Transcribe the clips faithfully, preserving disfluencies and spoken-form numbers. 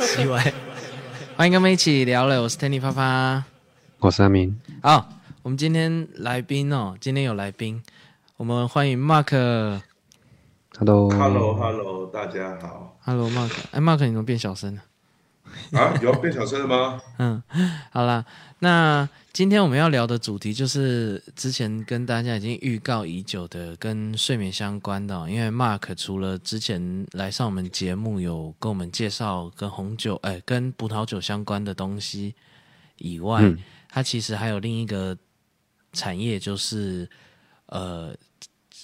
奇怪。欢迎跟我们一起聊了，我是 Tenny 啪啪，我是阿明。好，我们今天来宾哦，今天有来宾，我们欢迎 Mark。Hello，Hello，Hello， 大家好。Hello，Mark。哎 ，Mark， 你怎么变小声了？啊，有变小声了吗？嗯，好啦，那今天我们要聊的主题就是之前跟大家已经预告已久的跟睡眠相关的、哦，因为 Mark 除了之前来上我们节目有跟我们介绍跟红酒、哎、跟葡萄酒相关的东西以外，嗯、他其实还有另一个产业就是呃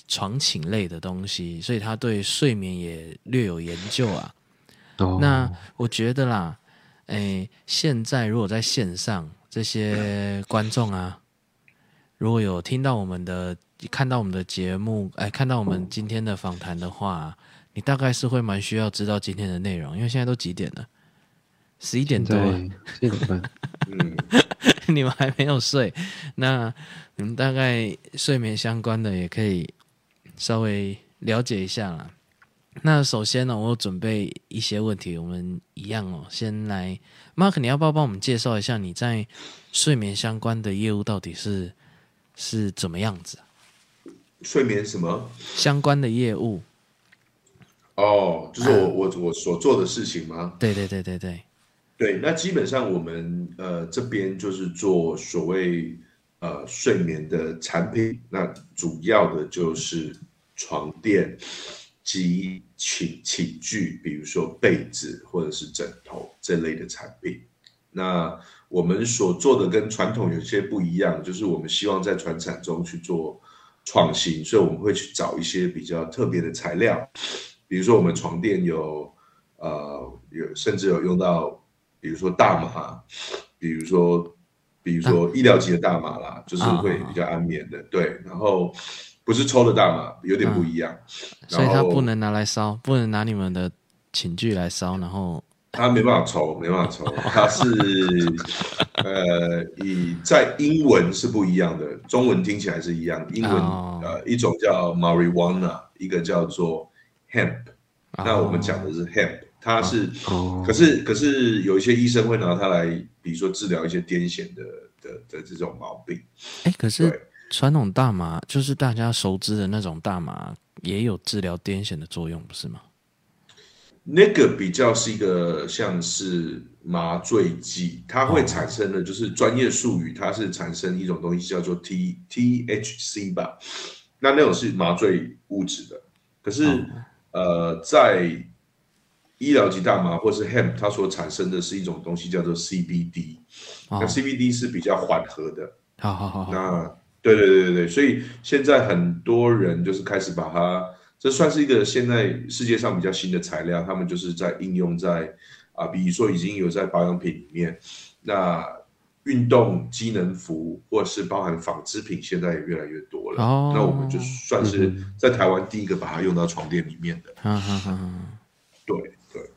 床寝类的东西，所以他对睡眠也略有研究啊。哦、那我觉得啦。哎，现在如果在线上这些观众啊，如果有听到我们的、看到我们的节目，哎，看到我们今天的访谈的话，你大概是会蛮需要知道今天的内容，因为现在都几点了？十一点多了，十一点半。嗯，你们还没有睡，那你们大概睡眠相关的也可以稍微了解一下啦。那首先呢、哦，我有准备一些问题，我们一样哦，先来 ，Mark， 你要不要帮我们介绍一下你在睡眠相关的业务到底是是怎么样子、啊？睡眠什么相关的业务？哦，就是我、啊、我我所做的事情吗？对对对对对对，那基本上我们呃这边就是做所谓呃睡眠的产品，那主要的就是床垫。及寝寝具，比如说被子或者是枕头这类的产品。那我们所做的跟传统有些不一样，就是我们希望在传产中去做创新，所以我们会去找一些比较特别的材料，比如说我们床垫有呃有甚至有用到，比如说大麻，比如说比如说医疗级的大麻啦，就是会比较安眠的，对，然后。不是抽的大麻，有点不一样，嗯、所以它不能拿来烧，不能拿你们的寝具来烧，然后它没办法抽，没办法抽，它是呃以在英文是不一样的，中文听起来是一样，英文、哦、呃一种叫 marijuana， 一个叫做 hemp，、哦、那我们讲的是 hemp， 它是、哦、可是可是有一些医生会拿它来，比如说治疗一些癫痫的的的这种毛病，哎、欸，可是。传统大麻就是大家熟知的那种大麻，也有治疗癫痫的作用，不是吗？那个比较是一个像是麻醉剂，它会产生的就是专业术语，它是产生一种东西叫做 T T H C 吧，那那种是麻醉物质的。可是、哦、呃，在医疗级大麻或是 hemp， 它所产生的是一种东西叫做 C B D，、哦、那 C B D 是比较缓和的。好好好，那。对对对对，所以现在很多人就是开始把它，这算是一个现在世界上比较新的材料，他们就是在应用在啊、呃，比如说已经有在保养品里面，那运动机能服或是包含纺织品，现在也越来越多了。哦、那我们就算是在台湾第一个把它用到床垫里面的。嗯嗯嗯，对对。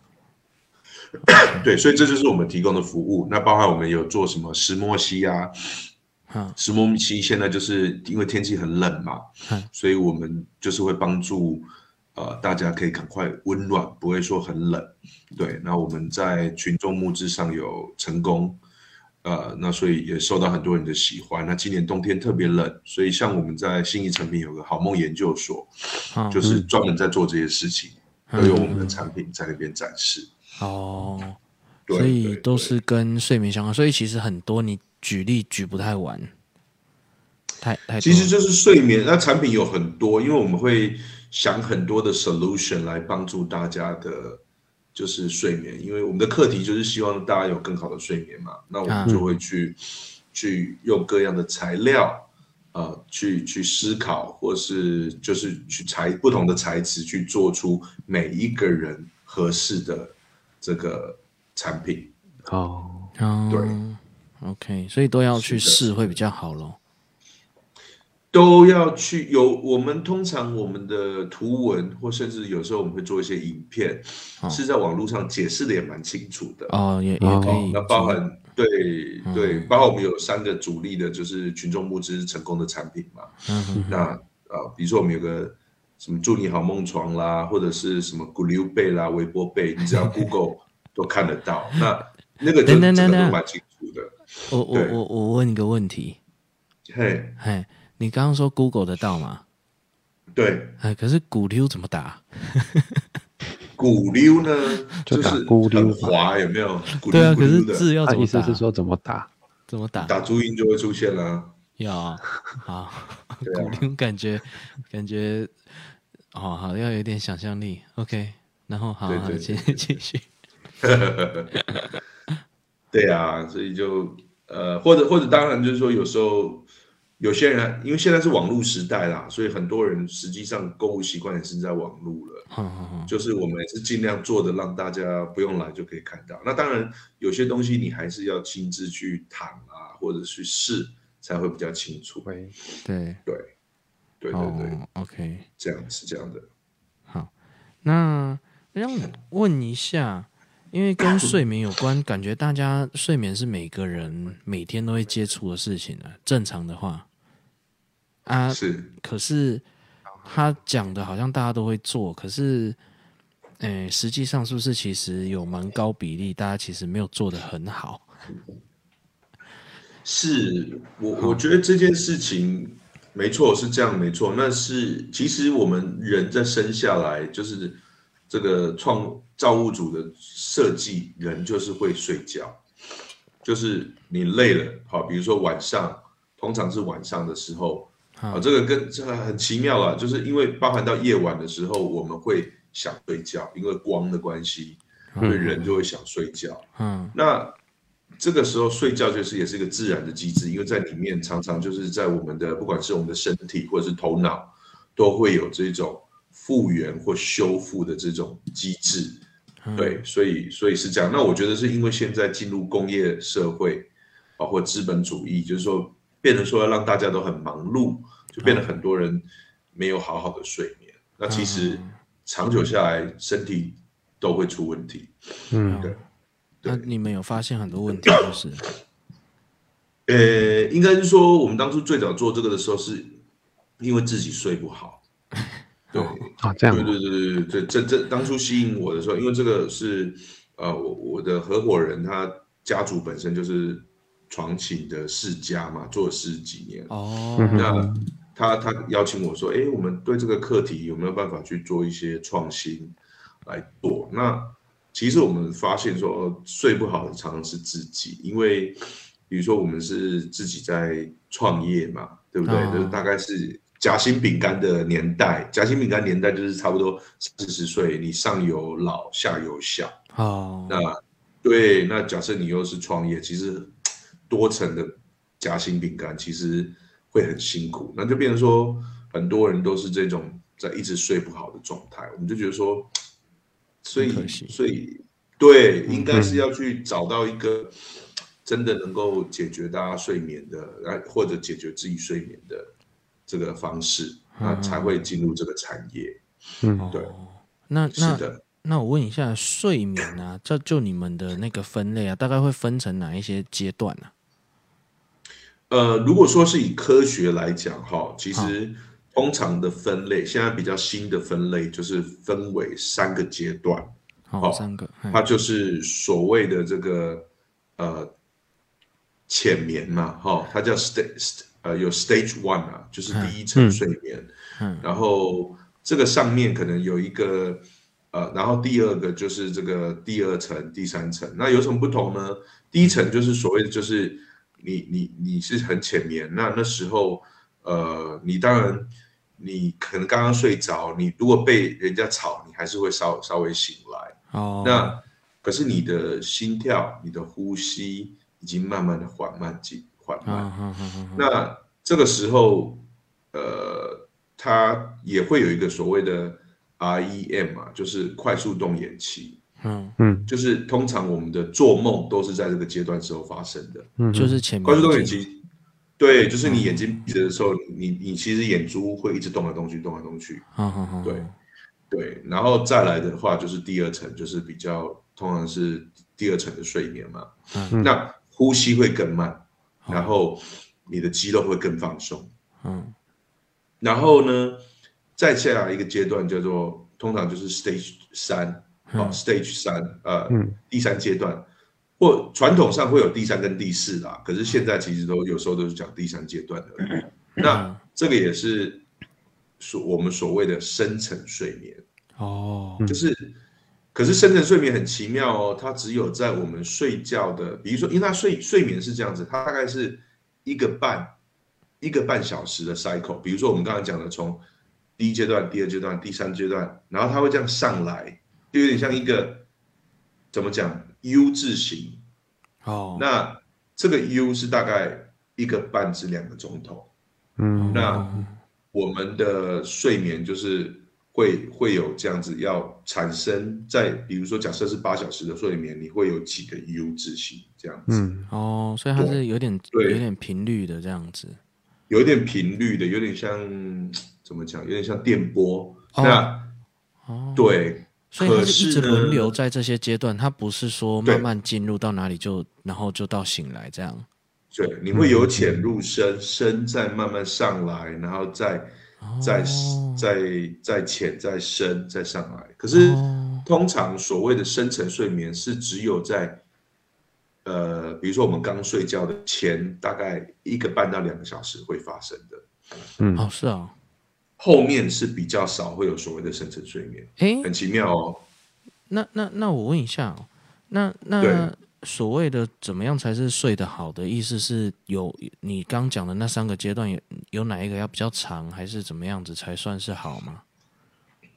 对，所以这就是我们提供的服务。那包含我们有做什么石墨烯啊。石墨烯现在就是因为天气很冷嘛，嗯、所以我们就是会帮助、呃、大家可以赶快温暖，不会说很冷。对，那我们在群众募资上有成功，呃，那所以也受到很多人的喜欢。那今年冬天特别冷，所以像我们在信义诚品有个好梦研究所，嗯、就是专门在做这些事情，嗯、都有我们的产品在那边展示。哦，所以都是跟睡眠相关，所以其实很多你。举例举不太完，太太其实就是睡眠。那产品有很多，因为我们会想很多的 solution 来帮助大家的，就是睡眠。因为我们的课题就是希望大家有更好的睡眠嘛。那我们就会去、嗯、去用各样的材料，呃，去去思考，或是就是去材不同的材质去做出每一个人合适的这个产品。哦，对。OK， 所以都要去试会比较好咯。都要去有我们通常我们的图文或甚至有时候我们会做一些影片，哦、是在网络上解释的也蛮清楚的哦，也也可以。那包含对对，包含我们有三个主力的，就是群众募资成功的产品嘛。嗯、那、呃、比如说我们有个什么祝你好梦床啦，或者是什么古溜贝啦、微波贝，你只要 Google 都看得到。那那个真的都蛮清楚的。我我我我问一个问题，嘿，嘿，你刚刚说 Google 得到吗？对，哎，可是古溜怎么打？古溜呢，就是很滑，有没有？咕溜咕溜对啊，可是字要怎么打？他意思是说怎么打？怎么打？打注音就会出现啦。要啊，好，古溜感觉感觉，哦，好，要有点想象力。OK， 然后好，继续继续。对啊，所以就呃，或者或者当然就是说，有时候有些人因为现在是网络时代啦，所以很多人实际上购物习惯也是在网络了。嗯嗯嗯，就是我们也是尽量做的，让大家不用来就可以看到。那当然有些东西你还是要亲自去躺啊，或者去试才会比较清楚。对对对对对 ，OK， 这样是这样的。好，那让我问一下。因为跟睡眠有关，感觉大家睡眠是每个人每天都会接触的事情了。正常的话，啊，是。可是他讲的好像大家都会做，可是，诶，实际上是不是其实有蛮高比例，大家其实没有做得很好？是，我我觉得这件事情没错是这样，没错。那是其实我们人在生下来就是。这个创造物主的设计，人就是会睡觉，就是你累了，好，比如说晚上，通常是晚上的时候，啊，这个跟这个很奇妙啊，就是因为包含到夜晚的时候，我们会想睡觉，因为光的关系，所以人就会想睡觉。嗯，那这个时候睡觉就是也是一个自然的机制，因为在里面常常就是在我们的不管是我们的身体或者是头脑，都会有这种。复原或修复的这种机制，对，所以所以是这样。那我觉得是因为现在进入工业社会，包括资本主义，就是说变成说要让大家都很忙碌，就变得很多人没有好好的睡眠。嗯、那其实长久下来，身体都会出问题。嗯，对。那你们有发现很多问题就是？呃，应该是说我们当初最早做这个的时候，是因为自己睡不好。对啊，这样。对对对对对，这这当初吸引我的时候，因为这个是，呃，我我的合伙人他家族本身就是床寝的世家嘛，做了十几年。哦。那他他邀请我说，哎，我们对这个课题有没有办法去做一些创新来做？那其实我们发现说，呃、睡不好的常常是自己，因为比如说我们是自己在创业嘛，对不对？哦、就是大概是。夹心饼干的年代，夹心饼干年代就是差不多四十岁，你上有老下有小。哦、oh. ，那对，那假设你又是创业，其实多层的夹心饼干其实会很辛苦，那就变成说很多人都是这种在一直睡不好的状态，我们就觉得说，所以所以对，应该是要去找到一个真的能够解决大家睡眠的，或者解决自己睡眠的。这个方式，那才会进入这个产业。嗯，对。哦、那是的那。那我问一下，睡眠啊，这就你们的那个分类啊，大概会分成哪一些阶段呢、啊？呃，如果说是以科学来讲，哈，其实通常的分类，现在比较新的分类就是分为三个阶段。好、哦，三个。它就是所谓的这个呃浅眠嘛，哈、哦，它叫 state st。呃，有 stage one 啊，就是第一层睡眠，嗯嗯、然后这个上面可能有一个，呃，然后第二个就是这个第二层、第三层，那有什么不同呢？第一层就是所谓的就是你你你是很浅眠，那那时候，呃，你当然你可能刚刚睡着，你如果被人家吵，你还是会稍稍微醒来，哦，那可是你的心跳、你的呼吸已经慢慢的缓慢进。缓慢，那这个时候，呃，它也会有一个所谓的 R E M 啊，就是快速动眼期。嗯嗯，就是通常我们的做梦都是在这个阶段时候发生的。嗯，就是前面快速动眼期，对，就是你眼睛闭着的时候，嗯、你你其实眼珠会一直动来动去，动来动去。嗯嗯嗯，对对，然后再来的话就是第二层，就是比较通常是第二层的睡眠嘛。嗯，那呼吸会更慢。然后你的肌肉会更放松，嗯，然后呢，再下来一个阶段叫做，通常就是 stage 三、嗯哦、，stage 三，呃，嗯、第三阶段，或传统上会有第三跟第四啦，可是现在其实都有时候都是讲第三阶段的。嗯、那这个也是我们所谓的深层睡眠哦，就是。嗯可是深层睡眠很奇妙哦，它只有在我们睡觉的，比如说，因为它 睡, 睡眠是这样子，它大概是一个半一个半小时的 cycle， 比如说我们刚才讲的，从第一阶段、第二阶段、第三阶段，然后它会这样上来，就有点像一个怎么讲 U 字形。哦， oh. 那这个 U 是大概一个半至两个钟头。嗯， oh. 那我们的睡眠就是。会, 会有这样子要产生在，比如说假设是八小时的睡眠，你会有几个 U 字形这样子。嗯，哦，所以它是有点有点频率的这样子，有点频率的，有点像怎么讲？有点像电波。哦、那、哦、对，所以它是一直轮流在这些阶段，它不是说慢慢进入到哪里就然后就到醒来这样。对，你会由浅入深，嗯、深再慢慢上来，然后再。再再再浅再深再上来，可是通常所谓的深层睡眠是只有在，呃，比如说我们刚睡觉的前大概一个半到两个小时会发生的，嗯，哦是啊，后面是比较少会有所谓的深层睡眠，欸、很奇妙哦。那那那我问一下、哦，那那所谓的怎么样才是睡得好的意思是有你刚讲的那三个阶段有有哪一个要比较长还是怎么样子才算是好吗？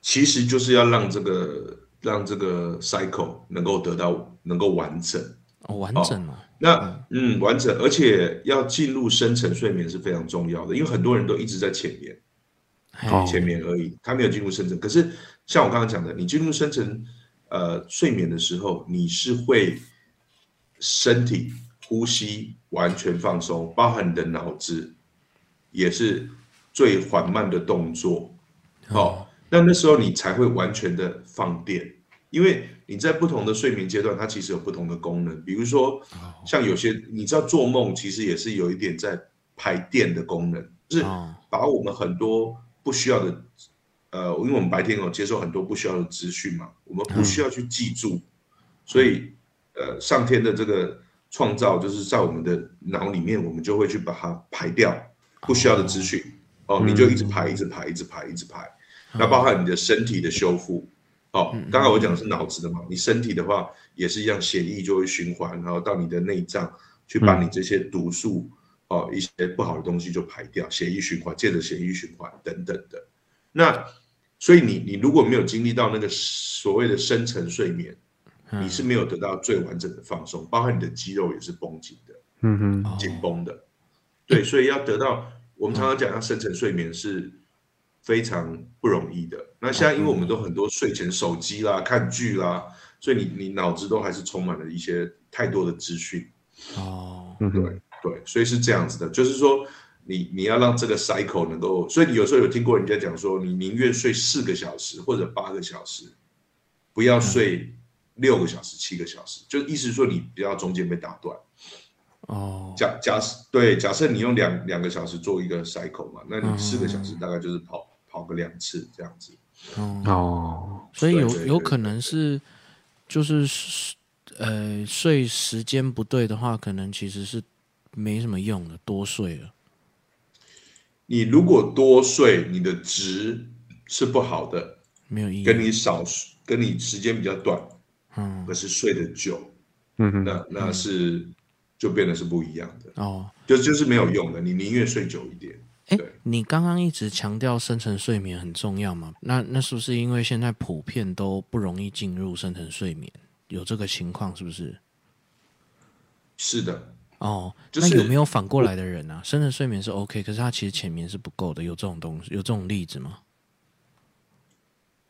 其实就是要让这个让这个 cycle 能够得到能够完整、哦、完整哦。哦那嗯完整，而且要进入深层睡眠是非常重要的，因为很多人都一直在浅眠，浅眠而已，他没有进入深层。可是像我刚刚讲的，你进入深层呃睡眠的时候，你是会身体呼吸完全放松，包含你的脑子也是最缓慢的动作。好、哦，那那时候你才会完全的放电，因为你在不同的睡眠阶段，它其实有不同的功能。比如说，像有些你知道做梦，其实也是有一点在排电的功能，就是把我们很多不需要的，呃，因为我们白天有接受很多不需要的资讯嘛，我们不需要去记住，嗯、所以。呃，上天的这个创造就是在我们的脑里面，我们就会去把它排掉不需要的资讯哦，你就一直排，一直排，一直排，一直排。那包含你的身体的修复哦，刚才我讲的是脑子的嘛，你身体的话也是一样，血液就会循环，然后到你的内脏去把你这些毒素哦，一些不好的东西就排掉，血液循环，借着血液循环等等的。那所以你你如果没有经历到那个所谓的深层睡眠。你是没有得到最完整的放松，包含你的肌肉也是绷紧的，嗯哼，紧绷的，对，所以要得到我们常常讲，要深层睡眠是非常不容易的。那现在因为我们都很多睡前手机啦、看剧啦，所以你你脑子都还是充满了一些太多的资讯，哦，对对，所以是这样子的，就是说你你要让这个 cycle 能够，所以你有时候有听过人家讲说，你宁愿睡四个小时或者八个小时，不要睡、嗯。六个小时、七个小时，就意思说你不要中间被打断。哦、oh. ，假假对，假设你用两两个小时做一个 cycle 嘛，那你四个小时大概就是跑、oh. 跑个两次这样子。哦、oh. ，所以有有可能是就是呃睡时间不对的话，可能其实是没什么用的，多睡了。你如果多睡，你的值是不好的，没有意义。跟你少跟你时间比较短。可是睡得久，嗯、那那是、嗯、就变得是不一样的哦，就就是没有用的，你宁愿睡久一点。欸、你刚刚一直强调深层睡眠很重要嘛？那那是不是因为现在普遍都不容易进入深层睡眠，有这个情况是不是？是的，哦，就是、那有没有反过来的人啊？深层睡眠是 OK， 可是他其实浅眠是不够的，有这种东西，有这种例子吗？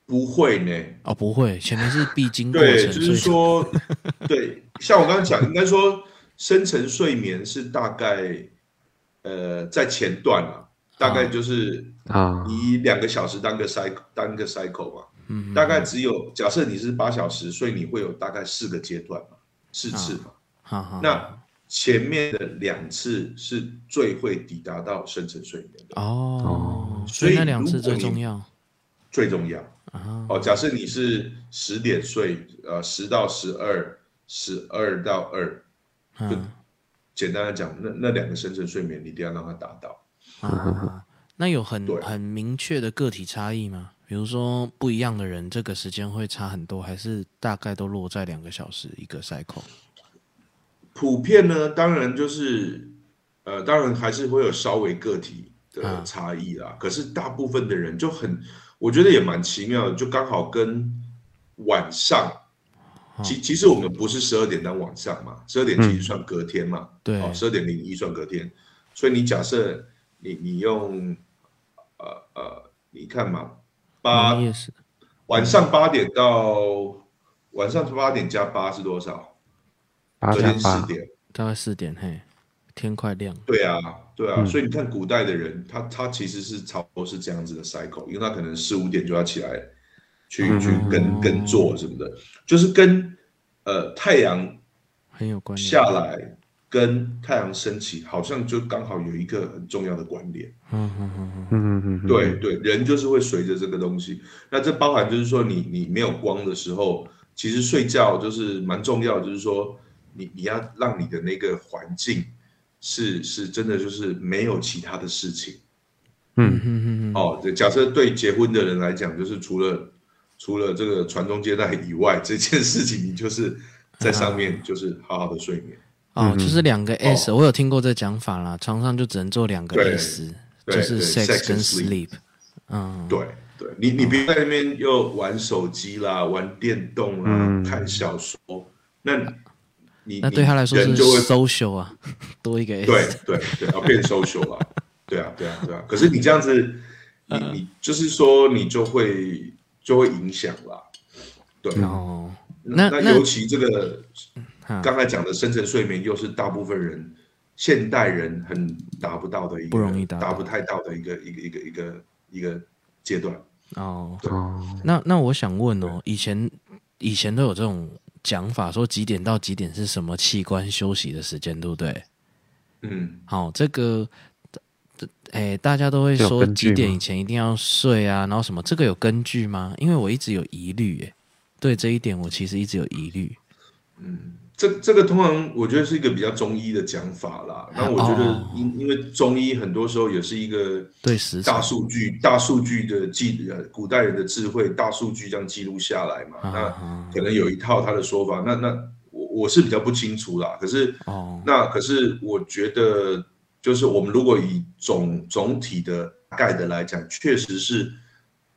不会呢，哦，不会，前面是必经过程。对，就是说，对，像我刚刚讲，应该说深层睡眠是大概，呃，在前段啊，大概就是啊，以两个小时当个 cycle 当个 cycle 嘛，嗯，大概只有假设你是八小时，所以你会有大概四个阶段嘛，四次嘛，好好，那前面的两次是最会抵达到深层睡眠的哦，所以那两次最重要。最重要。哦，假设你是十点睡，呃，十到十二，十二到二，就简单的讲，那那两个深层睡眠你一定要让它达到。啊，那有很很明确的个体差异吗？比如说不一样的人，这个时间会差很多，还是大概都落在两个小时一个 cycle？ 普遍呢，当然就是，呃，当然还是会有稍微个体的差异啦。啊、可是大部分的人就很。我觉得也蛮奇妙的，就刚好跟晚上，其其实我们不是十二点当晚上嘛，十二点其实算隔天嘛，嗯、对，十二点零一算隔天，所以你假设你你用，呃呃，你看嘛，八、嗯、晚上八点到晚上八点加八是多少？八加八，大概四点，嘿，天快亮。对啊。对啊，所以你看古代的人，他他其实是差不多是这样子的 cycle， 因为他可能四五点就要起来去，去去耕耕作什么的，就是跟呃太阳很有关联，下来跟太阳升起好像就刚好有一个很重要的关联。嗯嗯嗯嗯对对，人就是会随着这个东西，那这包含就是说你你没有光的时候，其实睡觉就是蛮重要的，就是说你你要让你的那个环境。是是真的，就是没有其他的事情。嗯嗯嗯哦，假设对结婚的人来讲，就是除了除了这个传宗接代以外，这件事情你就是在上面就是好好的睡眠。哦，就是两个 S，、哦、我有听过这讲法啦，床上就只能做两个 S， 就是 sex 跟 sleep。嗯，对对，你你别在那边又玩手机啦，玩电动啦，嗯、看小说，那。那对他来说是 social 啊，多一个 S。对对对，要变 social 啊，对啊对啊对啊。可是你这样子，你你就是说你就会就会影响啦，对。哦，那那尤其这个刚才讲的深层睡眠，又是大部分人现代人很达不到的一个，不容易达不太到的一个一个一个一个一个阶段。哦，那那我想问哦，以前以前都有这种。讲法说几点到几点是什么器官休息的时间，对不对？嗯，好，这个，哎，大家都会说几点以前一定要睡啊，然后什么，这个有根据吗？因为我一直有疑虑，哎，对这一点我其实一直有疑虑。嗯，这这个通常我觉得是一个比较中医的讲法啦。那我觉得因、哦、因为中医很多时候也是一个对大数据大数据的记，古代人的智慧大数据这样记录下来嘛，啊、那可能有一套他的说法。那那我我是比较不清楚啦。可是、哦、那可是我觉得就是我们如果以总总体的大概的来讲，确实是。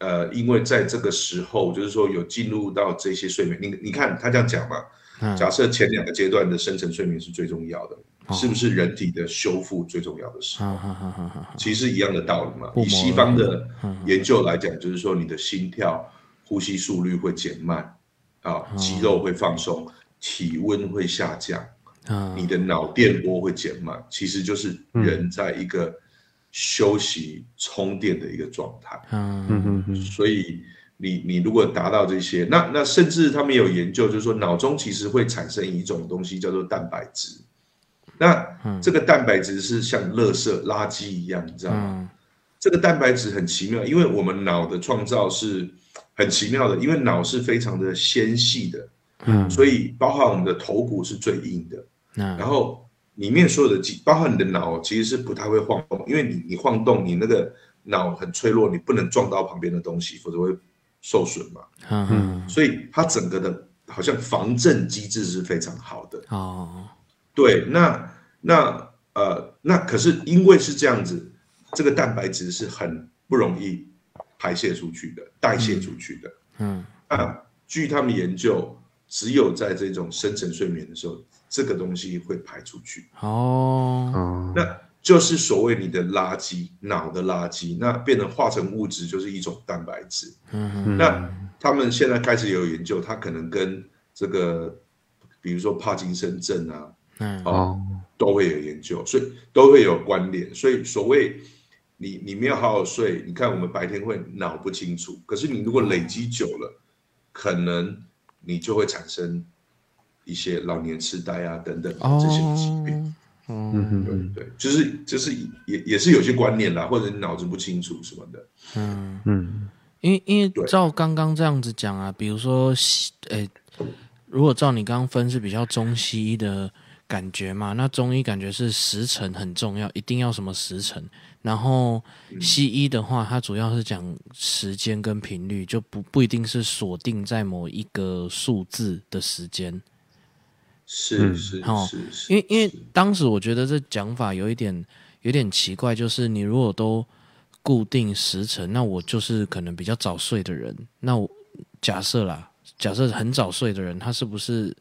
呃，因为在这个时候，就是说有进入到这些睡眠，你你看他这样讲嘛，嗯、假设前两个阶段的深层睡眠是最重要的，哦、是不是人体的修复最重要的时候？哦哦、其实一样的道理嘛。以西方的研究来讲，就是说你的心跳、呼吸速率会减慢，啊、哦，肌肉会放松，体温会下降，哦、你的脑电波会减慢，其实就是人在一个。休息充电的一个状态，嗯嗯所以你你如果达到这些，那那甚至他们有研究，就是说脑中其实会产生一种东西叫做蛋白质，那这个蛋白质是像垃圾垃圾一样，你知道吗？嗯、这个蛋白质很奇妙，因为我们脑的创造是很奇妙的，因为脑是非常的纤细的，嗯，所以包含我们的头骨是最硬的，嗯、然后。里面所有的肌，包括你的脑，其实是不太会晃动，因为你你晃动，你那个脑很脆弱，你不能撞到旁边的东西，否则会受损嘛。嗯嗯。所以它整个的，好像防震机制是非常好的。哦。对，那那呃，那可是因为是这样子，这个蛋白质是很不容易排泄出去的，代谢出去的。嗯。嗯啊，据他们研究，只有在这种深层睡眠的时候。这个东西会排出去哦，那就是所谓你的垃圾，脑的垃圾，那变成化成物质就是一种蛋白质。嗯，那他们现在开始有研究，它可能跟这个，比如说帕金森症啊，嗯、哦，都会有研究，所以都会有关联。所以所谓你你没有好好睡，你看我们白天会脑不清楚，可是你如果累积久了，可能你就会产生。一些老年痴呆啊等等这些疾病，嗯，对对，就是就是也也是有些观念啦，或者你脑子不清楚什么的，嗯嗯，因为因为照刚刚这样子讲啊，比如说，诶、欸，如果照你刚刚分是比较中西医的感觉嘛，那中医感觉是时辰很重要，一定要什么时辰。然后西医的话，它主要是讲时间跟频率，就不不一定是锁定在某一个数字的时间。是是是是，因为因为当时我觉得这讲法有一点有点奇怪，就是你如果都固定时辰，那我就是可能比较早睡的人。那我假设啦，假设很早睡的人，他是不是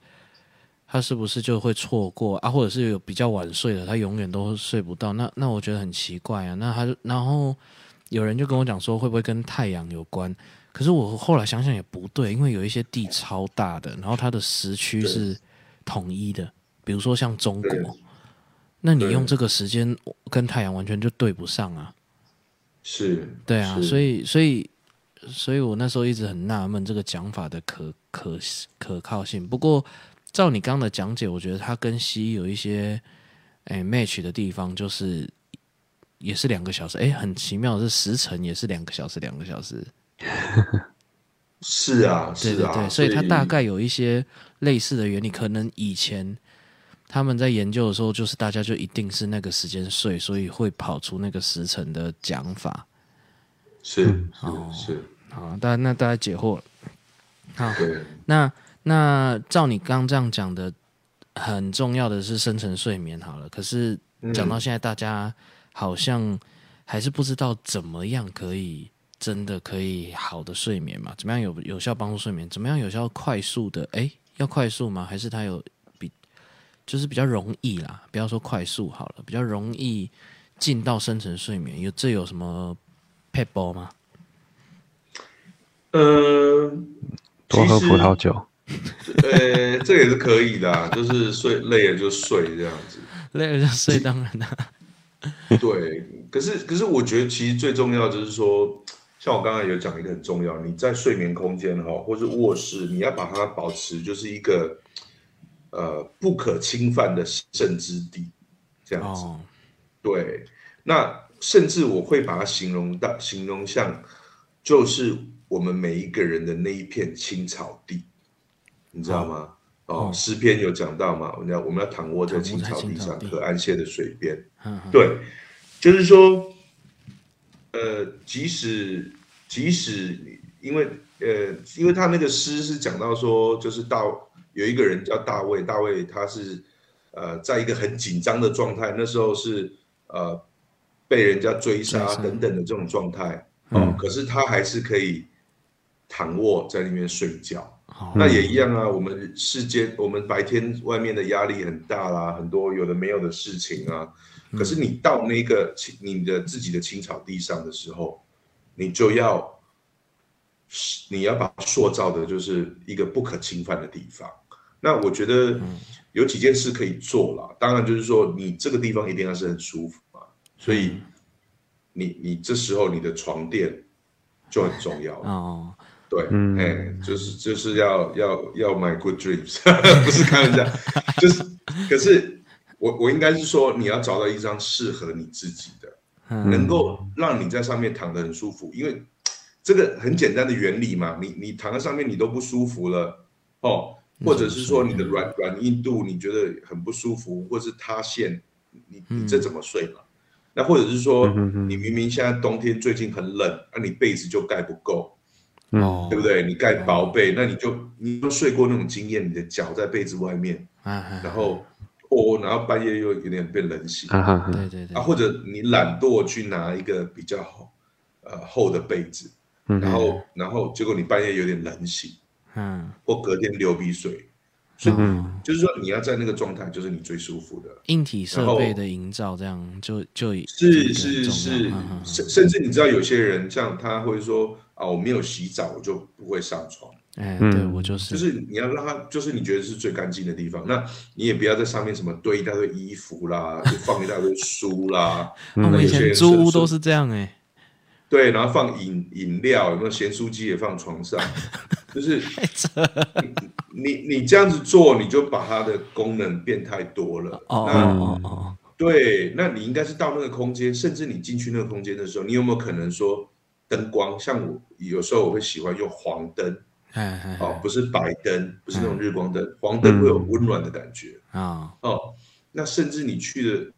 他是不是就会错过啊？或者是有比较晚睡的，他永远都睡不到。那那我觉得很奇怪啊。那他然后有人就跟我讲说，会不会跟太阳有关？可是我后来想想也不对，因为有一些地超大的，然后它的时区是统一的，比如说像中国，那你用这个时间跟太阳完全就对不上啊。是，对啊，所以所以所以我那时候一直很纳闷这个讲法的可可可靠性。不过照你刚刚的讲解，我觉得它跟西医有一些哎、欸、match 的地方，就是也是两个小时，哎、欸，很奇妙的是时辰也是两个小时，两个小时。是啊，对对对，是啊，所以它大概有一些类似的原理，可能以前他们在研究的时候，就是大家就一定是那个时间睡，所以会跑出那个时辰的讲法。是是是，好，大那大家解惑了。好，那那照你刚这样讲的，很重要的是深层睡眠好了。可是讲到现在，大家好像还是不知道怎么样可以真的可以好的睡眠嘛？怎么样有有效帮助睡眠？怎么样有效快速的？哎，要快速吗？还是它有？就是比较容易啦，不要说快速好了，比较容易进到深层睡眠。有这有什么撇步吗？呃，多喝葡萄酒。呃，这也是可以的，就是睡累了就睡这样子，累了就睡当然啦。对，可是可是我觉得其实最重要就是说，像我刚才有讲一个很重要，你在睡眠空间哈，或是卧室，你要把它保持就是一个。呃，不可侵犯的圣之地，这样子。Oh. 对，那甚至我会把它形容到形容像，就是我们每一个人的那一片青草地，你知道吗？ Oh. 哦，诗篇有讲到嘛？我们要我们要躺卧在青草地上，可安歇的水边。对，就是说，呃，即使即使因为呃，因为他那个诗是讲到说，就是到。有一个人叫大卫，大卫他是，呃，在一个很紧张的状态，那时候是呃被人家追杀等等的这种状态，嗯，可是他还是可以躺卧在里面睡觉。嗯、那也一样啊，我们世间，我们白天外面的压力很大啦，很多有的没有的事情啊，可是你到那个你的自己的青草地上的时候，你就要你要把它塑造的就是一个不可侵犯的地方。那我觉得有几件事可以做啦，当然就是说你这个地方一定要是很舒服嘛，所以 你, 你这时候你的床垫就很重要哦。对，嗯，欸、就是就是要要要买 good dreams， 不是开玩笑，就是可是我我应该是说你要找到一张适合你自己的，嗯，能够让你在上面躺得很舒服，因为这个很简单的原理嘛，你你躺在上面你都不舒服了，哦，或者是说你的软软硬度你觉得很不舒服，或是塌陷，你你这怎么睡嘛？嗯、那或者是说你明明现在冬天最近很冷，那、啊、你被子就盖不够，哦，对不对？你盖薄被，那你就你都睡过那种经验，你的脚在被子外面，啊、然后哦，然后半夜又有点被冷醒，啊，对对对，啊，或者你懒惰去拿一个比较厚呃厚的被子。然后，然后结果你半夜有点冷醒，嗯，或隔天流鼻水，所以就是说你要在那个状态，就是你最舒服的。硬体设备的营造，这样就就是是是，甚甚至你知道有些人像他会说啊，我没有洗澡，我就不会上床。哎，对我就是，就是你要让他，就是你觉得是最干净的地方，那你也不要在上面什么堆一大堆衣服啦，就放一大堆书啦。我们以前租屋都是这样哎。对，然后放饮饮料，有没有咸酥鸡也放床上？就是你你这样子做，你就把它的功能变太多了。哦哦哦，对，那你应该是到那个空间，甚至你进去那个空间的时候，你有没有可能说，灯光，像我有时候我会喜欢用黄灯，哎哦，不是白灯，不是那种日光灯，黄灯会有温暖的感觉啊、嗯、哦，那甚至你去的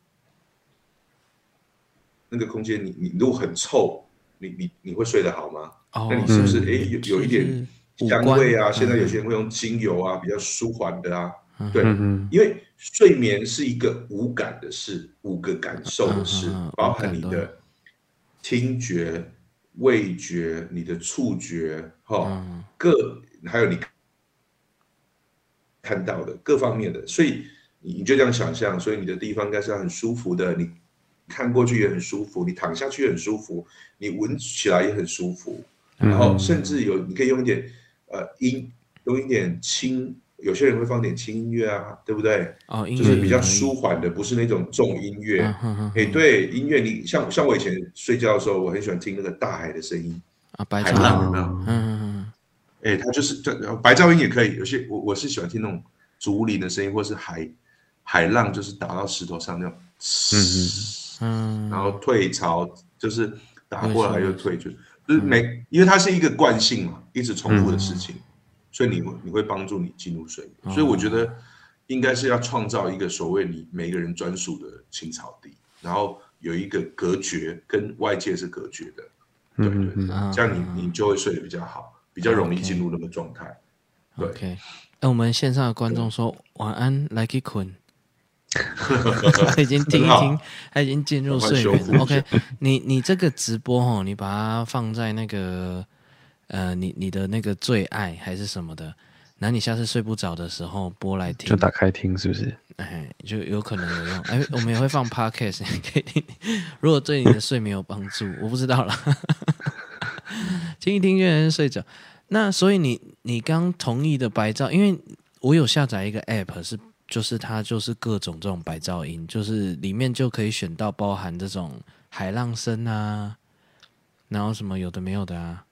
那个空间，你你如果很臭，你你你会睡得好吗？哦，那你是不是哎、嗯、有有一点香味啊？现在有些人会用精油啊，比较舒缓的啊。对，因为睡眠是一个五感的事，五个感受的事，包含你的听觉、味觉、你的触觉，哈，各还有你看到的各方面的，所以你就这样想象，所以你的地方应该是很舒服的，你看过去也很舒服，你躺下去也很舒服，你闻起来也很舒服，然后甚至有你可以用一点呃音，用一点轻。有些人会放点轻音乐啊，对不对？哦，就是比较舒缓的，不是那种重音乐。哎、嗯欸，对，音乐你像像我以前睡觉的时候，我很喜欢听那个大海的声音啊，白噪音啊，嗯，哎、欸，它就是白噪音也可以。有些我我是喜欢听那种竹林的声音，或是海海浪，就是打到石头上那种，嗯嗯，然后退潮就是打过来又退，就就是每、嗯、因为它是一个惯性嘛，一直重复的事情。嗯，所以你会你会帮助你进入睡眠，哦、所以我觉得应该是要创造一个所谓你每个人专属的青草地，然后有一个隔绝，跟外界是隔绝的，对对对，嗯嗯、这样你、嗯、你就会睡得比较好，比较容易进入那个状态。Okay, 对，哎、okay. 欸，我们线上的观众说晚安，来去困。他已经听一听，他已经进入睡眠。OK， 你你这个直播吼，你把它放在那个。呃，你你的那个最爱还是什么的，那你下次睡不着的时候播来听，就打开听是不是？哎，就有可能有用。哎，我们也会放 podcast， 可以听。如果对你的睡眠有帮助，我不知道啦。听一听就能睡着。那所以你你刚同意的白噪，因为我有下载一个 app， 是就是它就是各种这种白噪音，就是里面就可以选到包含这种海浪声啊，然后什么有的没有的啊。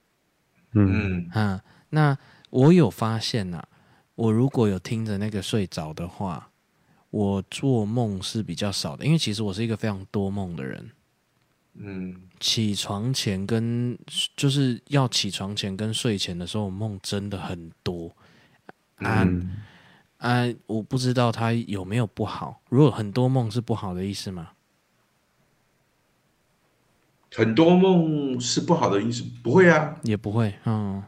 嗯啊，那我有发现啊，我如果有听着那个睡着的话，我做梦是比较少的，因为其实我是一个非常多梦的人。嗯，起床前跟就是要起床前跟睡前的时候，我梦真的很多。啊、嗯、啊，我不知道它有没有不好。如果很多梦是不好的意思吗？很多梦是不好的意思，不会啊，也不会，嗯，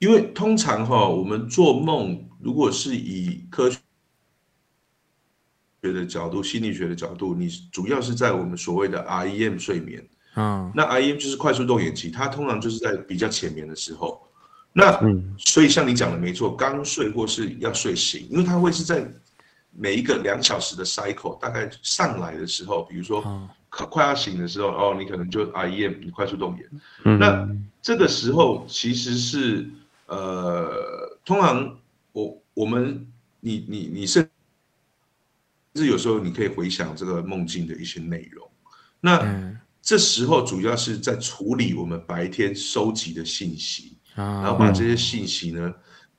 因为通常哈、哦，我们做梦，如果是以科学的角度、心理学的角度，你主要是在我们所谓的 R E M 睡眠，嗯，那 R E M 就是快速动眼期，它通常就是在比较浅眠的时候，那、嗯、所以像你讲的没错，刚睡或是要睡醒，因为它会是在每一个两小时的 cycle 大概上来的时候，比如说。嗯，快要醒的时候，哦，你可能就 R E M， 你快速动眼。嗯、那这个时候其实是，呃，通常我我们你你你甚至有时候你可以回想这个梦境的一些内容。那、嗯、这时候主要是在处理我们白天收集的信息，嗯、然后把这些信息呢，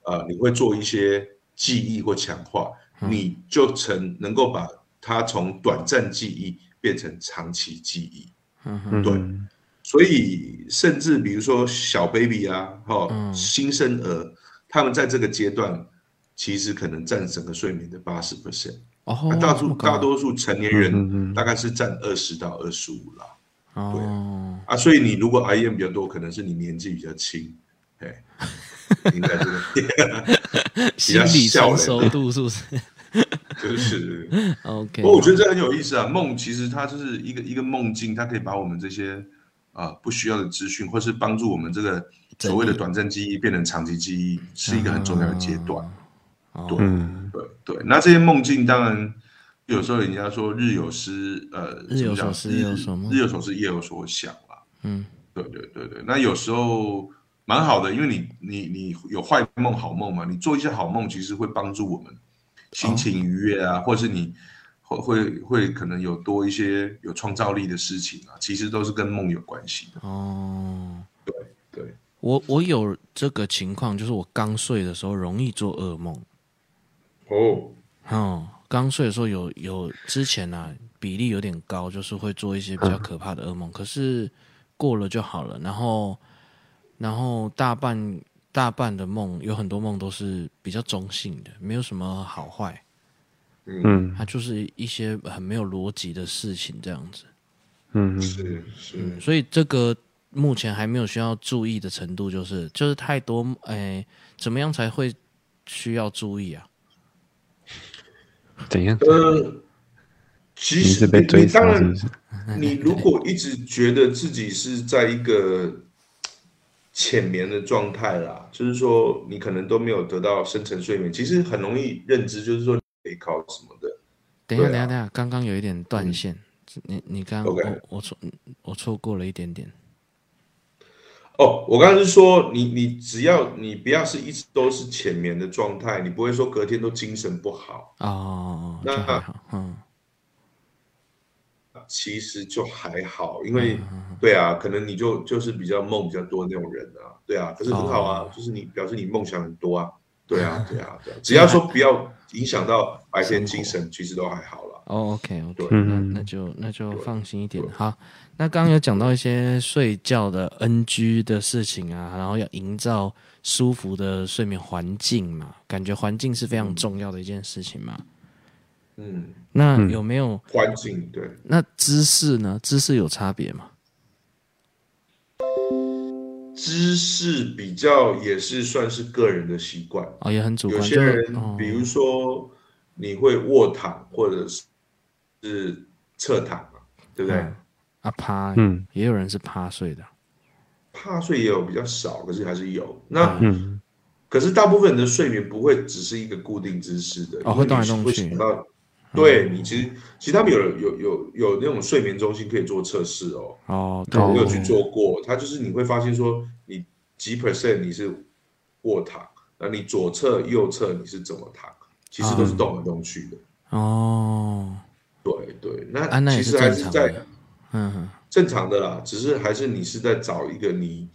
呃，你会做一些记忆或强化，嗯、你就成能够把它从短暂记忆。变成长期记忆，嗯、对，所以甚至比如说小 baby 啊，哈、嗯，新生儿，他们在这个阶段其实可能占整个睡眠的 百分之八十， 哦，啊、大, 大多数成年人大概是占二十到二十五啦，嗯、对、哦、啊，所以你如果 R E M 比较多，可能是你年纪比较轻，哎，应该是心理成熟度是不是？就是， okay, 不过我觉得这很有意思啊。梦其实它就是一个一个梦境，它可以把我们这些啊、呃、不需要的资讯，或是帮助我们这个所谓的短暂记忆变成长期记忆，是一个很重要的阶段。嗯、对、嗯、对对，那这些梦境当然有时候人家说日有思呃日有所思夜有所梦，日有所思夜有所想啦。嗯，对对对对，那有时候蛮好的，因为你你你有坏梦好梦嘛，你做一些好梦，其实会帮助我们。心情愉悦啊，或是你会会会可能有多一些有创造力的事情啊，其实都是跟梦有关系的。哦，对对，我我有这个情况，就是我刚睡的时候容易做噩梦。哦，哦，刚睡的时候有有之前啊比例有点高，就是会做一些比较可怕的噩梦。嗯、可是过了就好了。然后，然后大半大半的梦，有很多梦都是比较中性的，没有什么好坏。嗯，它就是一些很没有逻辑的事情这样子。嗯，是是、嗯。所以这个目前还没有需要注意的程度，就是就是太多，哎、欸，怎么样才会需要注意啊？怎样？呃，其实你你当然，你如果一直觉得自己是在一个浅眠的状态啦，就是说你可能都没有得到深层睡眠，其实很容易认知，就是说可以考什么的。等一下，啊、等一下，等一下，刚刚有一点断线，嗯、你你刚刚 okay. 我我错我错过了一点点。哦，我刚刚是说你你只要你不要是一直都是浅眠的状态，你不会说隔天都精神不好哦。那就还好，嗯，其实就还好，因为、嗯、对啊，可能你就就是比较梦比较多那种人啊，对啊，可是很好啊，哦、就是你表示你梦想很多啊，对啊，对啊，对啊，只要说不要影响到白天精神，其实都还好了。哦 ，OK，OK，、okay, okay, 嗯、那那就那就放心一点。好，那刚刚有讲到一些睡觉的 N G 的事情啊，然后要营造舒服的睡眠环境嘛，感觉环境是非常重要的一件事情嘛。嗯，那有没有环境？对，那姿势呢？姿势有差别吗？姿势比较也是算是个人的习惯、哦、也很主观。有些人、哦、比如说你会卧躺或者是侧躺嘛，对不对？嗯、啊趴，嗯，也有人是趴睡的，趴睡也有比较少，可是还是有。那、嗯、可是大部分人的睡眠不会只是一个固定姿势的，哦，会动来动去。对你其实，其实他们有有有有那种睡眠中心可以做测试哦。哦，对，我有去做过。它就是你会发现说，你几 percent 你是卧躺，那你左侧、右侧你是怎么躺，其实都是动来动去的。哦，对对，那其实还是在嗯正常的啦，只是还是你是在找一个你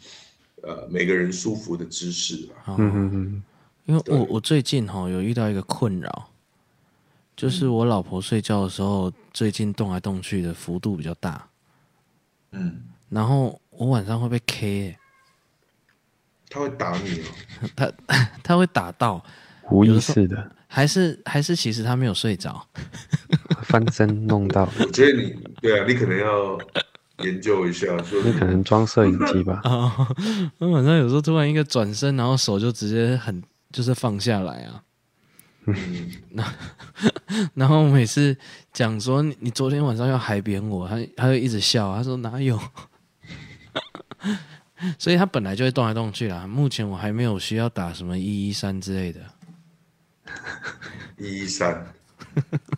呃每个人舒服的姿势啦。嗯嗯嗯，因为我我最近哈、哦、有遇到一个困扰。就是我老婆睡觉的时候，最近动来动去的幅度比较大，嗯，然后我晚上会被 K， 欸，他会打你哦，他他会打到，无意识的，还是还是其实他没有睡着，翻身弄到，我觉得你对啊，你可能要研究一下，说你可能装摄影机吧，哦，我晚上有时候突然一个转身，然后手就直接很就是放下来啊。嗯，然后每次讲说 你, 你昨天晚上要海扁我， 他, 他就一直笑，他说哪有，所以他本来就会动来动去啦。目前我还没有需要打什么一一三之类的。一一三，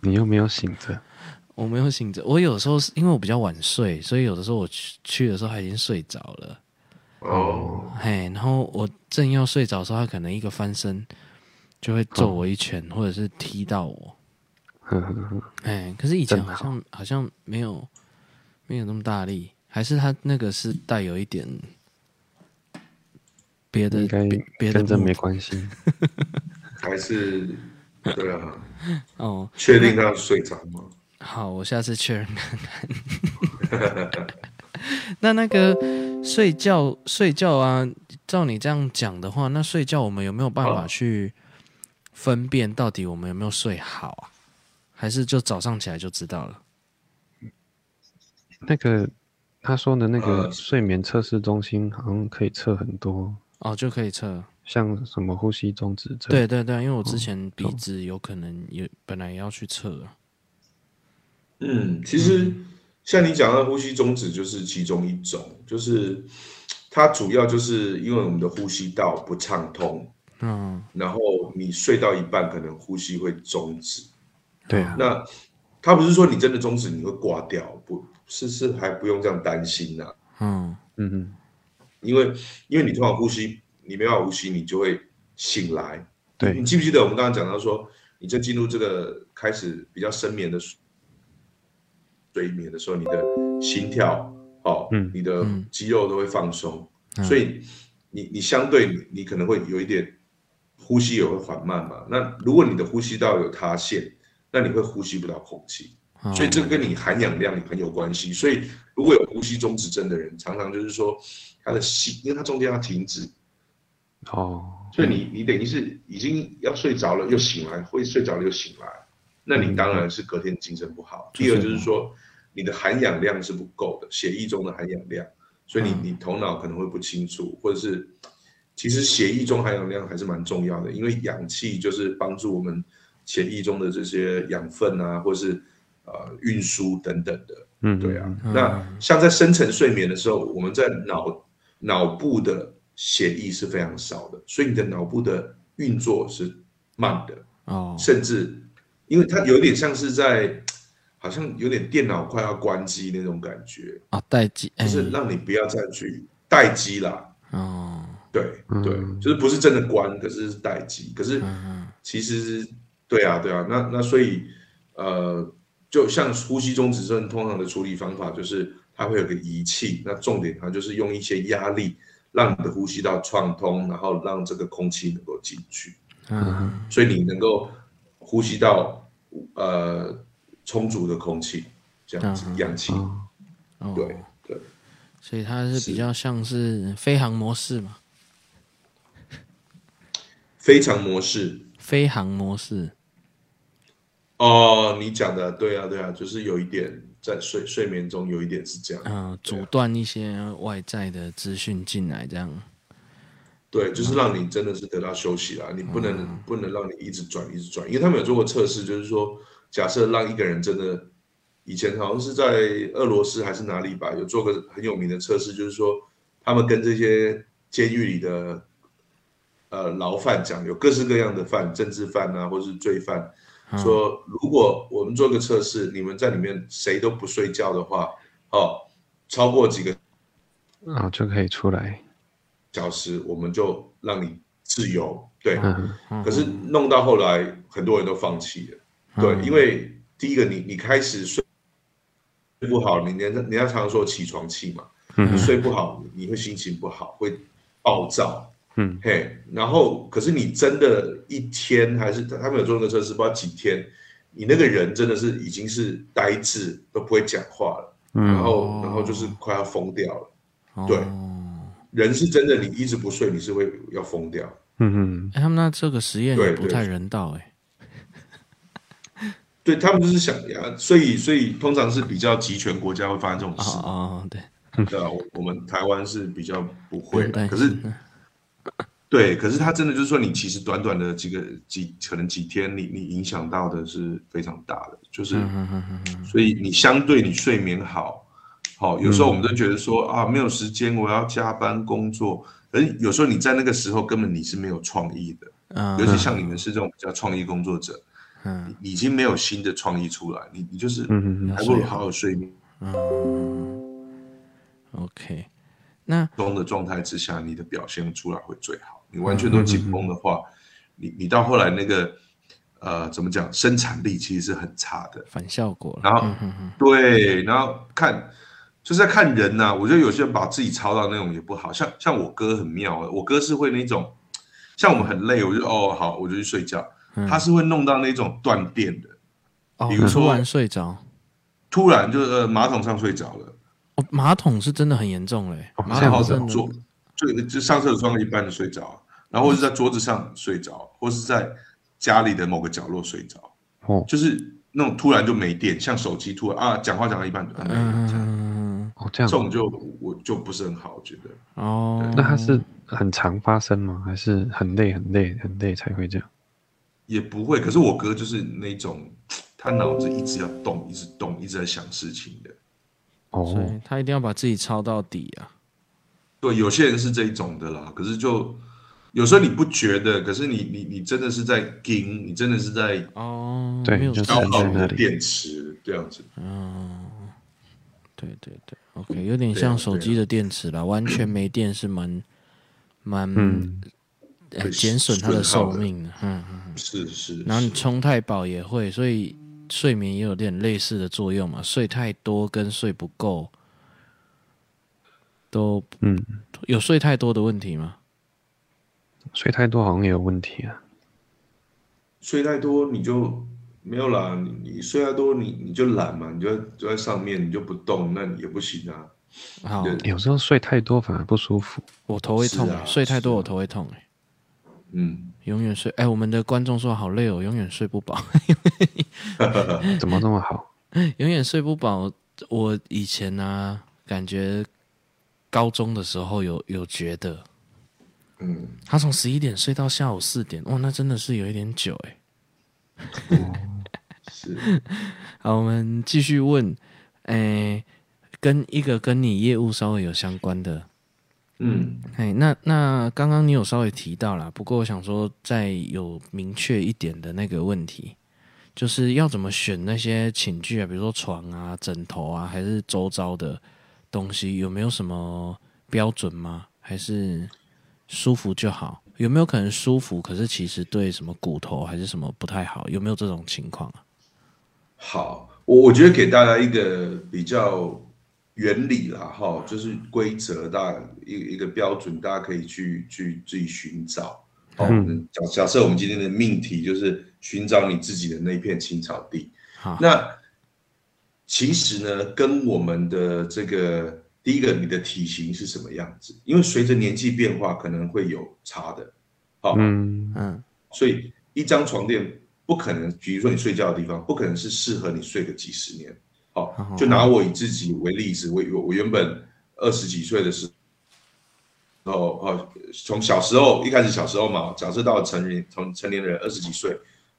你又没有醒着？我没有醒着，我有时候因为我比较晚睡，所以有的时候我 去, 去的时候他已经睡着了。哦，嘿，然后我正要睡着的时候，他可能一个翻身。就会揍我一拳，哦、或者是踢到我。哎、欸，可是以前好像好像没有没有那么大力，还是他那个是带有一点别的别的，跟这没关系，还是对啊。哦，确定他睡着吗？好，我下次确认看看。那那个睡觉睡觉啊，照你这样讲的话，那睡觉我们有没有办法去？分辨到底我们有没有睡好啊？还是就早上起来就知道了？那个他说的那个睡眠测试中心好像可以测很多哦，就可以测，像什么呼吸中止症。对对对，因为我之前鼻子有可能也、哦、本来也要去测了。嗯，其实像你讲的呼吸中止就是其中一种，就是它主要就是因为我们的呼吸道不畅通。嗯，然后你睡到一半，可能呼吸会终止。对啊，那他不是说你真的终止你会挂掉，不是是还不用这样担心呐、啊。嗯嗯嗯，因为因为你通常呼吸，你没办法呼吸，你就会醒来。对，你记不记得我们刚刚讲到说，你在进入这个开始比较深眠的睡眠的时候，你的心跳哦，嗯、你的肌肉都会放松，嗯、所以你你相对你你可能会有一点。呼吸也会缓慢嘛？那如果你的呼吸道有塌陷，那你会呼吸不到空气。所以这跟你含氧量也很有关系。所以如果有呼吸中止症的人，常常就是说他的吸，因为他中间要停止，哦，所以你你等于是已经要睡着了又醒来，会睡着了又醒来，那你当然是隔天精神不好。第二就是说你的含氧量是不够的，血液中的含氧量，所以你你头脑可能会不清楚，或者是其实血液中含氧量还是蛮重要的，因为氧气就是帮助我们血液中的这些养分啊，或是呃，运输等等的，嗯，对啊。嗯、那像在深层睡眠的时候，我们在脑脑部的血液是非常少的，所以你的脑部的运作是慢的，哦，甚至因为它有点像是在，好像有点电脑快要关机那种感觉啊，待机，就是让你不要再去待机啦，哦，对对，就是不是真的关，可是是待机，可是其实对啊对啊，那那所以呃。就像呼吸中止症通常的处理方法就是它会有个仪器，那重点它就是用一些压力让你的呼吸道畅通，然后让这个空气能够进去，嗯，所以你能够呼吸到呃充足的空气，这样子氧气，嗯哦、对对，所以它是比较像是飞航模式嘛，飞航模式，飞航模式。哦，你讲的对啊，对啊，就是有一点在睡睡眠中有一点是这样，嗯、呃，阻断一些外在的资讯进来，这样，对，就是让你真的是得到休息啦，嗯、你不能不能让你一直转一直转，因为他们有做过测试，就是说，假设让一个人真的，以前好像是在俄罗斯还是哪里吧，有做个很有名的测试，就是说，他们跟这些监狱里的呃牢犯讲，有各式各样的犯，政治犯啊，或是罪犯。说如果我们做个测试，你们在里面谁都不睡觉的话，哦，超过几个，啊、哦、就可以出来，小时我们就让你自由，对。嗯嗯、可是弄到后来，很多人都放弃了，嗯、对，因为第一个你你开始睡不好，你人家常常说起床气嘛，嗯、你睡不好你会心情不好，会暴躁。嗯嘿，然后可是你真的一天还是他们有做那个测试，不知道几天，你那个人真的是已经是呆滞，都不会讲话了，嗯、然后然后就是快要疯掉了，哦、对，人是真的，你一直不睡，你是会要疯掉。嗯嗯，他们那这个实验也不太人道哎、欸，对他们就是想呀，所以所以通常是比较集权国家会发生这种事啊、哦哦，对，对啊，我们台湾是比较不会，嗯、可是。对，可是他真的就是说，你其实短短的几个几可能几天你，你影响到的是非常大的，就是，所以你相对你睡眠好，好、哦，有时候我们都觉得说啊，没有时间，我要加班工作，而有时候你在那个时候根本你是没有创意的，尤其像你们是这种比较创意工作者，嗯，你已经没有新的创意出来，你你就是还不如好好睡眠。嗯 ，OK。那中的状态之下，你的表现出来会最好。你完全都紧绷的话，嗯、你你到后来那个，呃，怎么讲，生产力其实是很差的，反效果了。然后，嗯、哼哼对，然后看就是在看人呐、啊。我觉得有些人把自己操到那种也不好，像像我哥很妙，我哥是会那种，像我们很累，我就哦好，我就去睡觉。嗯、他是会弄到那种断电的，哦、比如说突然睡着，突然就呃马桶上睡着了。哦、马桶是真的很严重嘞、欸，马桶上坐，就就上厕所上一半就睡着，然后或是在桌子上睡着，或是在家里的某个角落睡着，哦、就是那种突然就没电，像手机突然啊讲话讲到一半就没了，这样，哦这样，这种就我就不是很好，我觉得哦，那它是很常发生吗？还是很累很累很累才会这样？也不会，可是我哥就是那种他脑子一直要动，一直动，一直在想事情的。哦，所以他一定要把自己操到底啊！对，有些人是这一种的啦。可是就有时候你不觉得，可是你你你真的是在盯，你真的是在哦，对，就是在电池这样子。嗯，对对对 ，OK， 有点像手机的电池啦，啊啊、完全没电是蛮蛮减损它的寿命的。嗯嗯，是是。然后你充太饱也会，所以。睡眠也有点类似的作用嘛，睡太多跟睡不够都嗯有睡太多的问题吗？睡太多好像也有问题啊。睡太多你就没有啦，你你睡太多，你你就懒嘛，你就就在上面，你就不动，那也不行啊。啊、哦，有时候睡太多反而不舒服，我头会痛、欸啊。睡太多我头会痛、欸啊、嗯，永远睡。哎、欸，我们的观众说好累哦，永远睡不饱。怎么那么好？永远睡不饱。我以前啊，感觉高中的时候有有觉得，嗯，他从十一点睡到下午四点，哇，那真的是有一点久哎、欸。哦、是。好，我们继续问，哎、欸。跟一个跟你业务稍微有相关的，嗯，哎，那那刚刚你有稍微提到啦，不过我想说再有明确一点的那个问题，就是要怎么选那些寝具啊，比如说床啊、枕头啊，还是周遭的东西，有没有什么标准吗？还是舒服就好？有没有可能舒服，可是其实对什么骨头还是什么不太好？有没有这种情况啊？好，我我觉得给大家一个比较。原理啦，哈，就是规则，大一一个标准，大家可以去去自己寻找。好，嗯、假假设我们今天的命题就是寻找你自己的那片青草地。那其实呢，跟我们的这个第一个，你的体型是什么样子？因为随着年纪变化，可能会有差的。好，嗯嗯，所以一张床垫不可能，比如说你睡觉的地方，不可能是适合你睡个几十年。好，就拿我以自己为例子，我我原本二十几岁的时候，哦，从小时候一开始小时候嘛，假设到成人，从成年人二十几岁，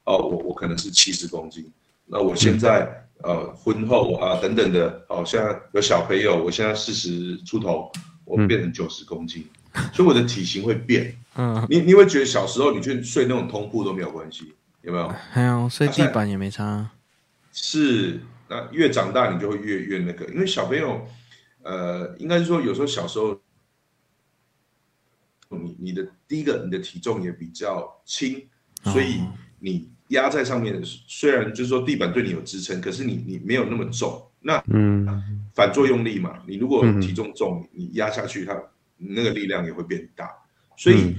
哦，我我可能是七十公斤，那我现在呃婚后啊等等的，哦，现在有小朋友，我现在四十出头，我变成九十公斤，所以我的体型会变。嗯，你你会觉得小时候你去睡那种通铺都没有关系，有没有？还有睡地板也没差，是。那越长大你就会越越那个，因为小朋友，呃，应该是说有时候小时候，你你的第一个你的体重也比较轻，所以你压在上面，虽然就是说地板对你有支撑，可是你你没有那么重，那嗯反作用力嘛，你如果体重重，你压下去它那个力量也会变大，所以。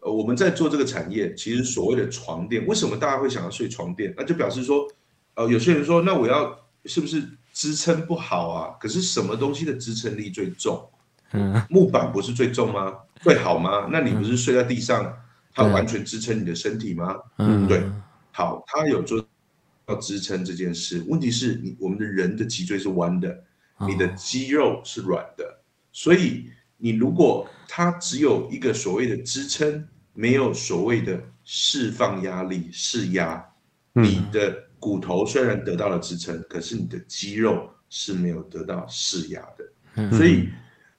呃、我们在做这个产业，其实所谓的床垫，为什么大家会想要睡床垫？那就表示说，呃，有些人说那我要。是不是支撑不好啊？可是什么东西的支撑力最重？嗯，木板不是最重吗？最好吗？那你不是睡在地上，嗯、它完全支撑你的身体吗？嗯，对。好，它有做要支撑这件事。问题是你我们的人的脊椎是弯的，你的肌肉是软的，哦、所以你如果它只有一个所谓的支撑，没有所谓的释放压力释压，你的、嗯。骨头虽然得到了支撑，可是你的肌肉是没有得到释压的，所以，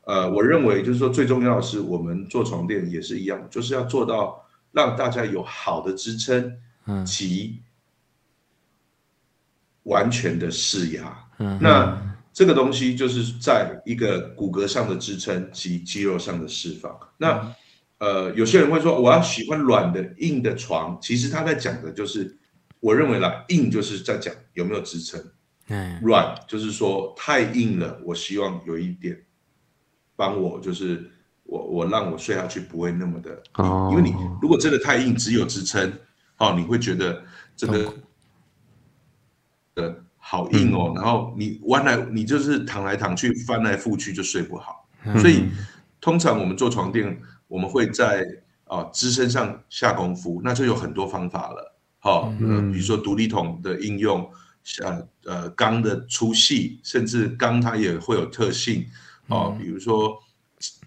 呃，我认为就是说最重要的是，我们做床垫也是一样，就是要做到让大家有好的支撑，及完全的释压。那这个东西就是在一个骨骼上的支撑及肌肉上的释放。那呃，有些人会说我要喜欢软的、硬的床，其实他在讲的就是。我认为啦，硬就是在讲有没有支撑，嗯，软就是说太硬了，我希望有一点帮我，就是我我让我睡下去不会那么的，哦、因为你如果真的太硬，只有支撑，哦，你会觉得真的的好硬哦，嗯、然后你弯来你就是躺来躺去，翻来覆去就睡不好，嗯、所以通常我们做床垫，我们会在啊、呃、支撑上下功夫，那就有很多方法了。好、哦呃，比如说独立筒的应用，呃呃，钢的粗细，甚至钢它也会有特性，哦，比如说，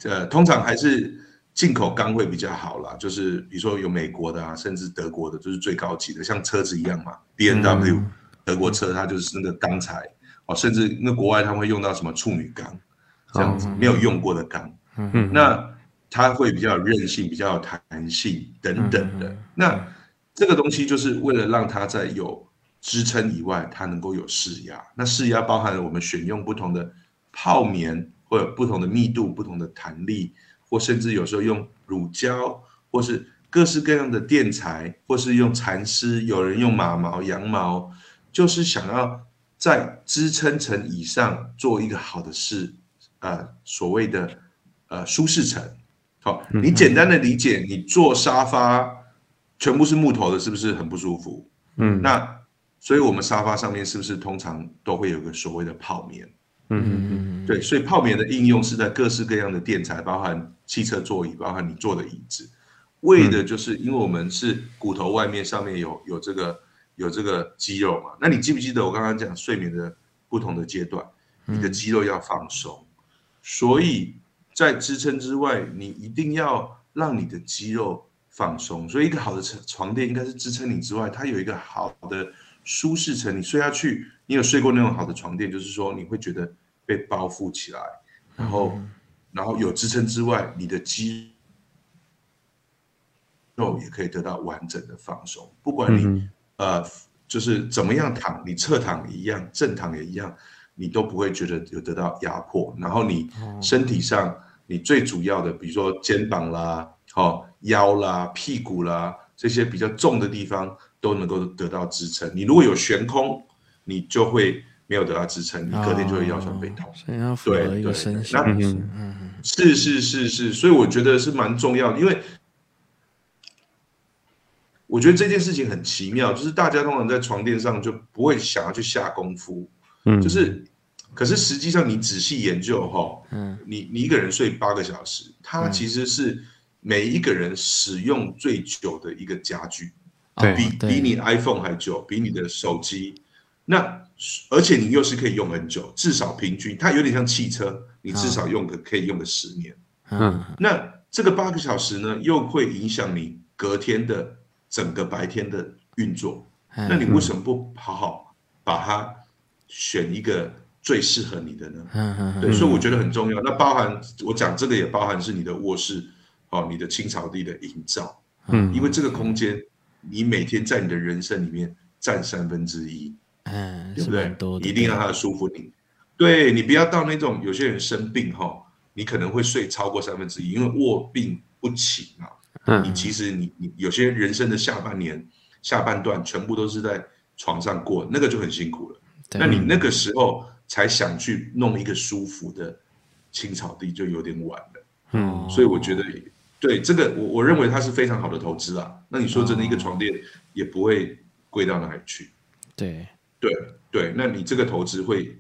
呃，通常还是进口钢会比较好啦，就是比如说有美国的啊，甚至德国的，就是最高级的，像车子一样嘛 ，B and W、嗯、德国车它就是那个钢材，哦，甚至那国外他们会用到什么处女钢，这样子没有用过的钢，嗯、那它会比较有韧性，比较有弹性等等的，嗯、那。这个东西就是为了让它在有支撑以外，它能够有释压。那释压包含了我们选用不同的泡棉，或者不同的密度、不同的弹力，或甚至有时候用乳胶，或是各式各样的垫材，或是用蚕丝，有人用马毛、羊毛，就是想要在支撑层以上做一个好的事，呃，所谓的呃舒适层。好、哦，你简单的理解，你坐沙发。全部是木头的，是不是很不舒服？嗯，那所以我们沙发上面是不是通常都会有个所谓的泡棉？嗯嗯嗯，对，所以泡棉的应用是在各式各样的电材，包含汽车座椅，包含你坐的椅子，为的就是因为我们是骨头外面上面有有这个有这个肌肉嘛。那你记不记得我刚刚讲睡眠的不同的阶段，你的肌肉要放松，所以在支撑之外，你一定要让你的肌肉放松。所以一个好的床垫应该是支撑你之外，它有一个好的舒适层，你睡下去，你有睡过那种好的床垫，就是说你会觉得被包覆起来，然后，然后有支撑之外，你的肌肉也可以得到完整的放松。不管你呃就是怎么样躺，你侧躺一样，正躺也一样，你都不会觉得有得到压迫。然后你身体上，你最主要的，比如说肩膀啦、哦、腰啦、屁股啦这些比较重的地方，都能够得到支撑。你如果有悬空，你就会没有得到支撑，你隔天就会腰酸背痛。所以要符合一个身形，是是是是，所以我觉得是蛮重要的，因为我觉得这件事情很奇妙，就是大家通常在床垫上就不会想要去下功夫，嗯，就是，可是实际上你仔细研究哈，嗯，你你一个人睡八个小时，它其实是每一个人使用最久的一个家具。比比你 iPhone 还久，比你的手机，那而且你又是可以用很久，至少平均，它有点像汽车，你至少用个可以用个十年。嗯，那这个八个小时呢，又会影响你隔天的整个白天的运作。嗯，那你为什么不好好把它选一个最适合你的呢？嗯，对，所以我觉得很重要。那包含我讲这个也包含是你的卧室，哦，你的青草地的营造，嗯，因为这个空间。你每天在你的人生里面占三分之一，嗯，对不对？你一定要让它舒服你。对，你不要到那种有些人生病哈，你可能会睡超过三分之一，因为卧病不起嘛。嗯，你其实你你有些人生的下半年、下半段全部都是在床上过，那个就很辛苦了。那你那个时候才想去弄一个舒服的青草地，就有点晚了。嗯，所以我觉得。对这个我，我认为它是非常好的投资啊。那你说真的，一个床垫也不会贵到哪里去。对对对，那你这个投资会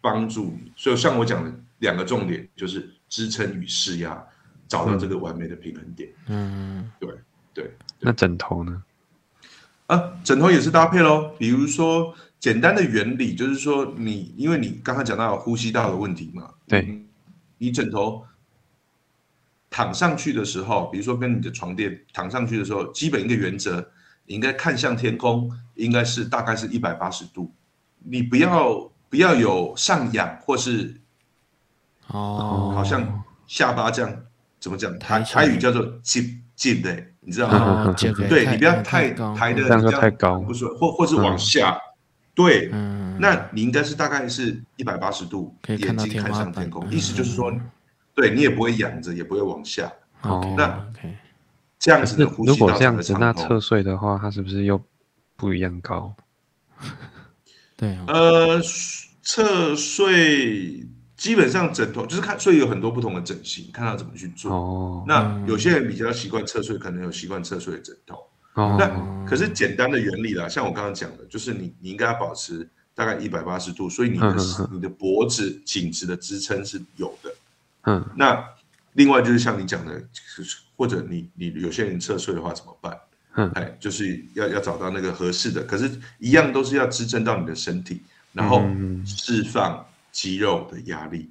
帮助你。所以像我讲的两个重点，就是支撑与施压，找到这个完美的平衡点。嗯，对 对, 对。那枕头呢？啊，枕头也是搭配咯。比如说简单的原理就是说你，你因为你刚刚讲到呼吸道的问题嘛，对，你, 你枕头。躺上去的时候，比如说跟你的床垫躺上去的时候，基本一个原则，你应该看向天空，应该是大概是一百八十度，你不要不要有上仰或是哦、嗯，好像下巴这样，怎么讲？台台语叫做紧紧的，你知道吗？嗯、对你不要太抬的这样太高，不是或或是往下，嗯、对、嗯，那你应该是大概是一百八十度，眼睛看向天空，嗯、意思就是说。对你也不会仰着，也不会往下。Okay, 那 okay. 这样子的呼吸道，如果这样子，那侧睡的话，它是不是又不一样高？对、哦，呃，侧睡基本上枕头就是看，所以有很多不同的枕型，看它怎么去做。哦、那有些人比较习惯侧睡，可能有习惯侧睡的枕头。哦、那可是简单的原理啦，像我刚刚讲的，就是你你应该要保持大概一百八十度，所以你的、嗯、你的脖子颈子的支撑是有的。嗯，那另外就是像你讲的，或者你你有些人侧睡的话怎么办？嗯，哎，就是要要找到那个合适的，可是一样都是要支撑到你的身体，然后释放肌肉的压力。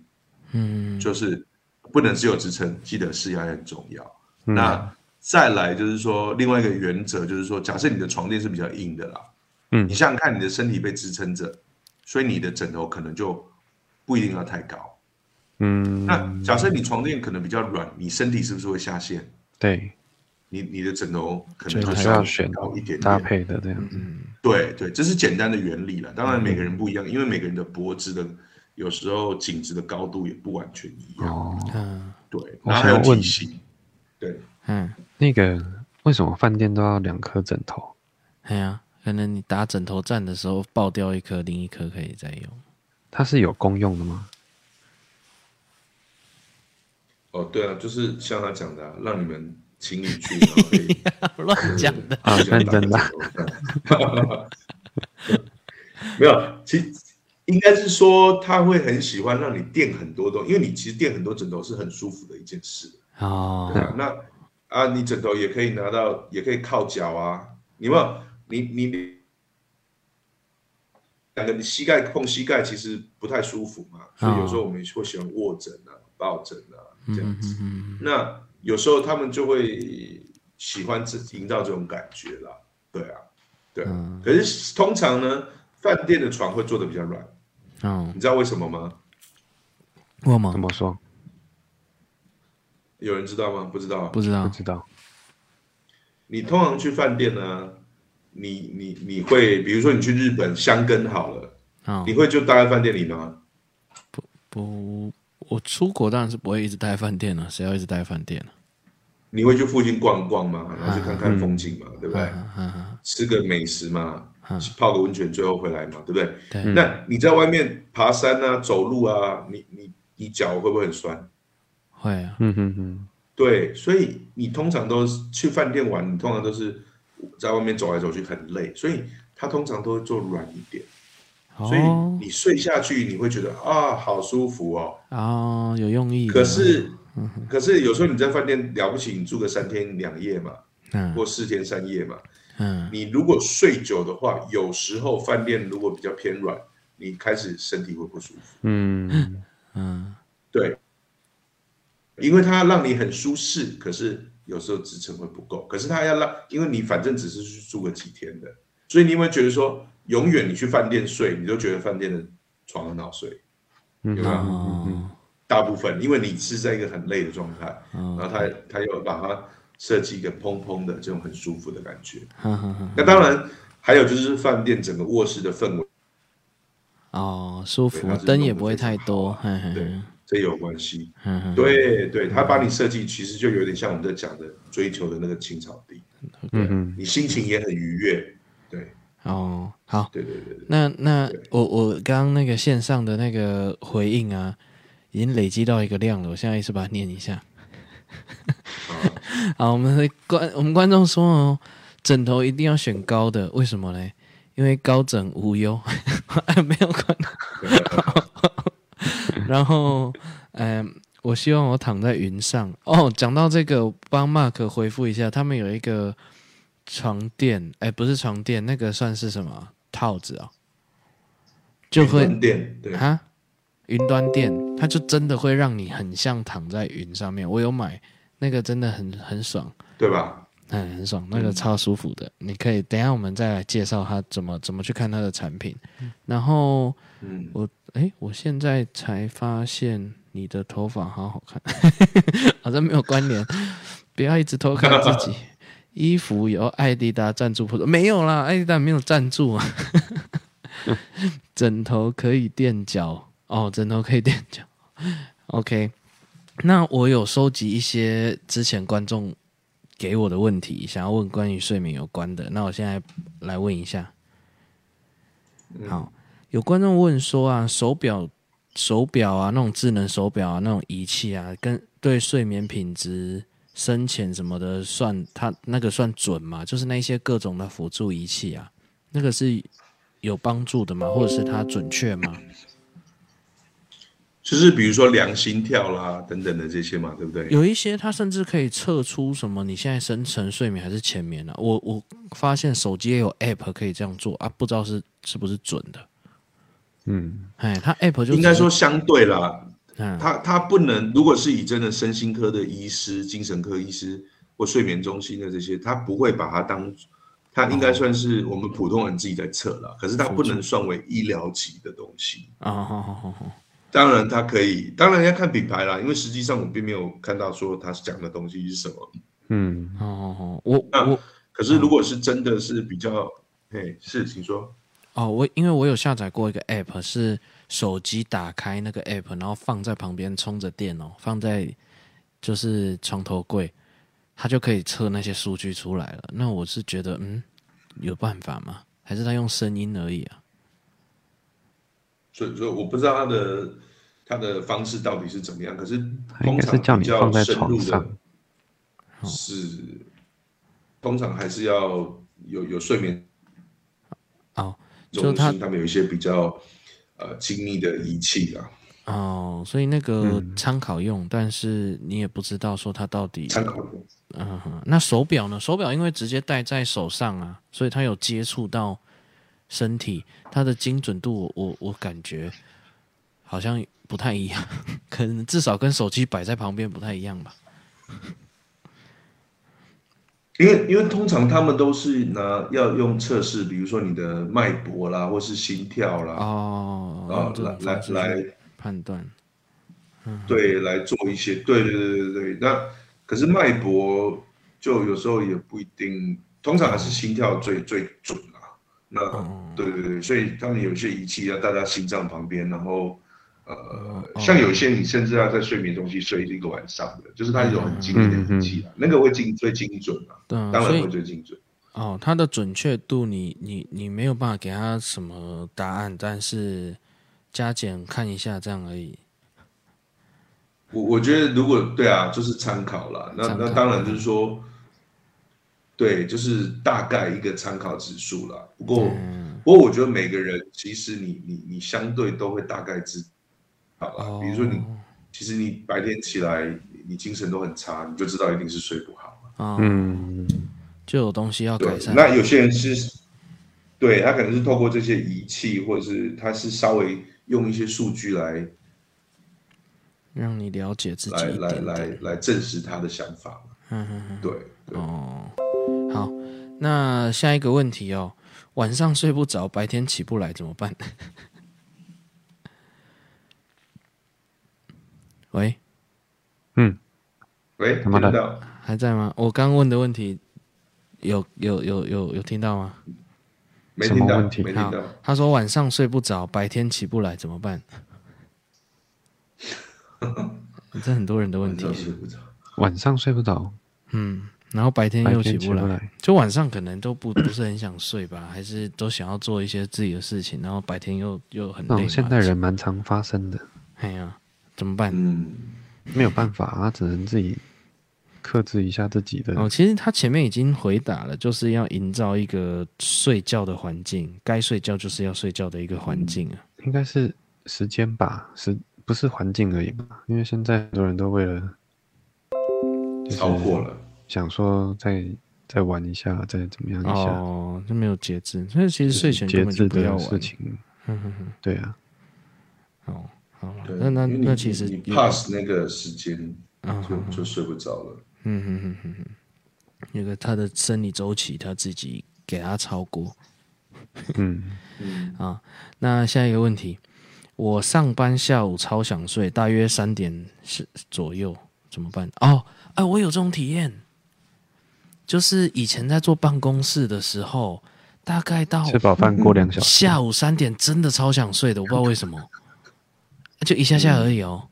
嗯，就是不能只有支撑，记得施压很重要。嗯、那再来就是说，另外一个原则就是说，假设你的床垫是比较硬的啦，嗯，你想想看，你的身体被支撑着，所以你的枕头可能就不一定要太高。嗯，那假设你床垫可能比较软，你身体是不是会下陷？对，你你的枕头可能就是要选高一点点搭配的这样子。嗯、对对，这是简单的原理了。当然每个人不一样，嗯、因为每个人的脖子的有时候颈子的高度也不完全一样。哦，嗯，对。然后还有体型。对，嗯，那个为什么饭店都要两颗枕头？哎呀、啊，可能你打枕头战的时候爆掉一颗，另一颗可以再用。它是有公用的吗？哦，对啊，就是像他讲的、啊，让你们情侣去，然后可以乱讲的啊，认真的。没有，其实应该是说他会很喜欢让你垫很多东西，因为你其实垫很多枕头是很舒服的一件事哦。啊那啊，你枕头也可以拿到，也可以靠脚啊。你有没有？你你两个你膝盖碰膝盖，其实不太舒服嘛，所以有时候我们会喜欢握枕啊、抱枕啊这样子。嗯嗯嗯那有时候他们就会喜欢营造这种感觉啦。对啊，对啊。嗯、可是通常呢，饭店的床会做的比较软。嗯、你知道为什么吗？我吗？怎么说？有人知道吗？不知道，不知道，不知道。你通常去饭店呢、啊，你你你会，比如说你去日本箱根好了，哦、你会就待在饭店里吗？不不，我出国当然是不会一直待在饭店了、啊，谁要一直待在饭店、啊、你会去附近逛逛嘛，然后去看看风景嘛，啊、对不对？啊啊啊、吃个美食嘛，啊、泡个温泉，最后回来嘛，对不对？对那你在外面爬山啊、走路啊，你你你脚会不会很酸？会啊，嗯嗯嗯，对，所以你通常都是去饭店玩，你通常都是在外面走来走去很累，所以他通常都会做软一点，哦、所以你睡下去你会觉得啊好舒服哦，啊、哦、有用意。可是、嗯、可是有时候你在饭店了不起，你住个三天两夜嘛，嗯、或四天三夜嘛，嗯、你如果睡久的话，有时候饭店如果比较偏软，你开始身体会不舒服，嗯嗯，对。因为它让你很舒适，可是有时候支撑会不够。可是它要让，因为你反正只是去住个几天的，所以你有没有觉得说，永远你去饭店睡，你都觉得饭店的床很好睡，有没有？哦嗯、大部分，因为你是在一个很累的状态，哦、然后它它又把它设计一个蓬蓬的这种很舒服的感觉。呵呵呵那当然，还有就是饭店整个卧室的氛围，哦，舒服，灯也不会太多，嘿嘿对。这有关系，嗯、对对，他把你设计其实就有点像我们在讲的追求的那个青草地，嗯你心情也很愉悦，对，哦，好，对对对对，那那我我刚刚那个线上的那个回应啊，已经累积到一个量了，我现在一次把它念一下。好，好，我们的观我们观众说哦，枕头一定要选高的，为什么呢？因为高枕无忧，没有关。然后，嗯、呃，我希望我躺在云上哦。讲到这个，帮 Mark 回复一下，他们有一个床垫，哎，不是床垫，那个算是什么套子啊、哦？就会云端垫对啊，云端垫，它就真的会让你很像躺在云上面。我有买那个，真的很很爽，对吧？嗯，很爽，那个超舒服的。嗯、你可以等一下我们再来介绍它怎么怎么去看它的产品。嗯、然后，嗯、我。哎，我现在才发现你的头发好好看，好像没有关联。不要一直偷看自己。衣服有爱迪达赞助，没有啦，爱迪达没有赞助啊。枕头可以垫脚哦，枕头可以垫脚。OK， 那我有收集一些之前观众给我的问题，想要问关于睡眠有关的，那我现在来问一下。好。有观众问说啊，手表、手表啊，那种智能手表啊，那种仪器啊，跟对睡眠品质、深浅什么的算，它那个算准吗？就是那些各种的辅助仪器啊，那个是有帮助的吗？或者是它准确吗？就是比如说量心跳啦等等的这些嘛，对不对？有一些它甚至可以测出什么你现在深层睡眠还是浅眠啊。我我发现手机也有 App 可以这样做啊，不知道是是不是准的。嗯，哎，他 app 就应该说相对啦，嗯、他他不能，如果是以真的身心科的医师、精神科医师或睡眠中心的这些，他不会把它当，他应该算是我们普通人自己在测啦，哦、可是他不能算为医疗级的东西啊。好好好好，当然他可以，当然要看品牌啦，因为实际上我并没有看到说他讲的东西是什么。嗯，好好好，我我可是如果是真的是比较，哎，是请说。哦，我因为我有下载过一个 app， 是手机打开那个 app， 然后放在旁边充着电哦，放在就是床头柜，它就可以测那些数据出来了。那我是觉得，嗯，有办法吗？还是它用声音而已啊？所以说，我不知道它的它的方式到底是怎么样。可是通常比较深入的是，通常还是要有有睡眠。哦。中心他们有一些比较呃精密的仪器啦。哦，所以那个参考用、嗯，但是你也不知道说它到底参考用。嗯哼，那手表呢？手表因为直接戴在手上啊，所以它有接触到身体，它的精准度我，我我感觉好像不太一样，可能至少跟手机摆在旁边不太一样吧。因为因为通常他们都是拿要用测试，比如说你的脉搏啦，或是心跳啦，哦，然后来来来判断，嗯，对，来做一些，对对对对对。那可是脉搏就有时候也不一定，通常还是心跳最最准啦。那、哦、对对对，所以他们有些仪器要戴在心脏旁边，然后呃、哦，像有些你甚至要在睡眠中心睡一个晚上的，就是它一种很精密的仪器、啊嗯嗯、那个会精最精准啊，嗯、当然会最精准。哦，它的准确度你你你没有办法给它什么答案，但是加减看一下这样而已。我我觉得如果对啊，就是参考啦。那那当然就是说，对，就是大概一个参考指数啦。不过、嗯、不过我觉得每个人其实你你你相对都会大概知。好了，比如说你、哦，其实你白天起来，你精神都很差，你就知道一定是睡不好、哦、嗯，就有东西要改善。那有些人是，对他可能是透过这些仪器，或者是他是稍微用一些数据来让你了解自己一点点，来来来来证实他的想法。嗯哼哼，对对哦。好，那下一个问题哦，晚上睡不着，白天起不来怎么办？喂，嗯，喂，听到还在吗？我刚问的问题有有有有有听到吗？没听到，没听到。他说晚上睡不着，白天起不来怎么办？这很多人的问题。晚上睡不着，嗯，然后白天又起不来，不来就晚上可能都不不是很想睡吧，还是都想要做一些自己的事情，然后白天又又很累。那种现代人蛮常发生的。哎呀。怎么办？嗯，没有办法啊，只能自己克制一下自己的。哦，其实他前面已经回答了，就是要营造一个睡觉的环境，该睡觉就是要睡觉的一个环境啊。嗯、应该是时间吧，时不是环境而已吧？因为现在很多人都为了超过了，想说再再玩一下，再怎么样一下，哦，就没有节制。所以其实睡前根本就不要玩。就是、节制的事情，嗯哼哼，对啊，哦。好那那那其实你 pass 那个时间就、啊、就睡不着了。嗯嗯嗯嗯嗯，那个他的生理周期他自己给他超过。嗯嗯啊，那下一个问题，我上班下午超想睡，大约三点左右怎么办？哦，哎、啊，我有这种体验，就是以前在做办公室的时候，大概到吃饱饭过两小时，下午三点真的超想睡的，我不知道为什么。就一下下而已哦。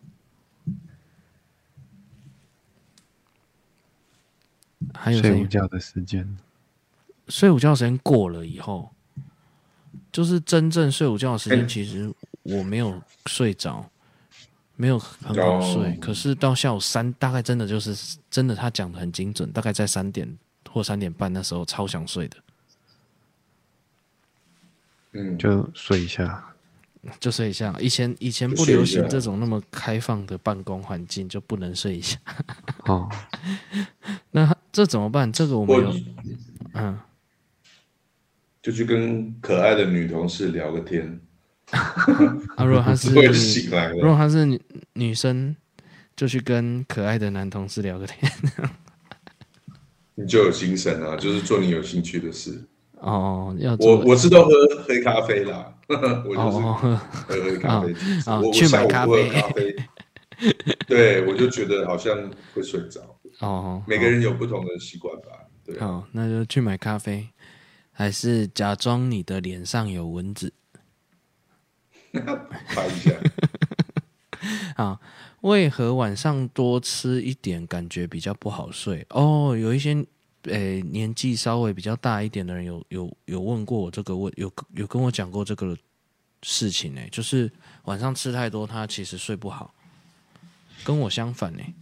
还有睡午觉的时间，睡午觉的时间过了以后，就是真正睡午觉的时间，其实我没有睡着，没有很好睡。可是到下午三，大概真的就是真的，他讲的很精准，大概在三点或三点半那时候超想睡的。嗯，就睡一下。就睡一下，以前以前不流行这种那么开放的办公环境，就不能睡一下。哦，那这怎么办？这个我们有，嗯，就去跟可爱的女同事聊个天。啊，如果她是，如果她是 女, 女生，就去跟可爱的男同事聊个天，你就有精神啊！就是做你有兴趣的事。哦，要我我是都喝黑咖啡啦。我就是喝喝咖啡，哦、我去买咖啡。咖啡对，我就觉得好像会睡着。哦，每个人有不同的习惯吧。对，好、哦，那就去买咖啡，还是假装你的脸上有蚊子，拍一下。好，为何晚上多吃一点感觉比较不好睡？哦，有一些。诶，年纪稍微比较大一点的人有有有问过我这个问，有有跟我讲过这个事情呢、欸，就是晚上吃太多，他其实睡不好，跟我相反呢、欸，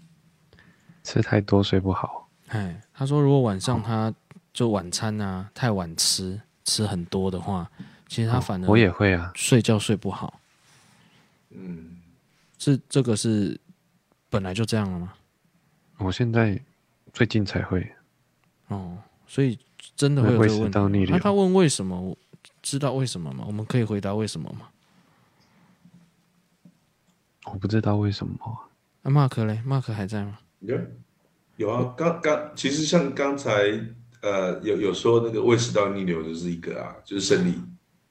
吃太多睡不好。哎，他说如果晚上他就晚餐啊太晚吃，吃很多的话，其实他反而我也会啊，睡觉睡不好。嗯，是这个是本来就这样了吗？我现在最近才会。哦，所以真的会有这个问题。那、啊、他问为什么，我知道为什么吗？我们可以回答为什么吗？我不知道为什么。那、啊、Mark 嘞 ？Mark 还在吗？有有啊，刚刚其实像刚才呃有有说那个胃食道逆流就是一个啊，就是生理，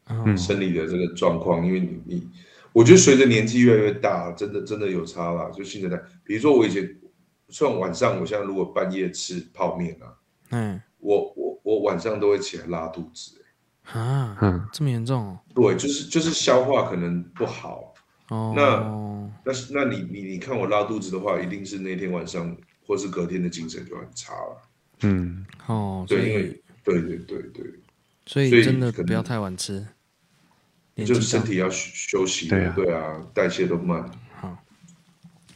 嗯，生理的这个状况，因为你你，我觉得随着年纪越来越大，真的真的有差啦。就现在，比如说我以前，算晚上，我现在如果半夜吃泡面啊，嗯，我我我晚上都会起来拉肚子、欸，啊，嗯，这么严重、哦？对，就是就是消化可能不好。Oh. 那那那你你你看我拉肚子的话，一定是那天晚上或是隔天的精神就很差了。嗯，哦，对，因为对对对对，所以真的不要太晚吃，就是身体要休息，对啊，对啊，代谢都慢。好，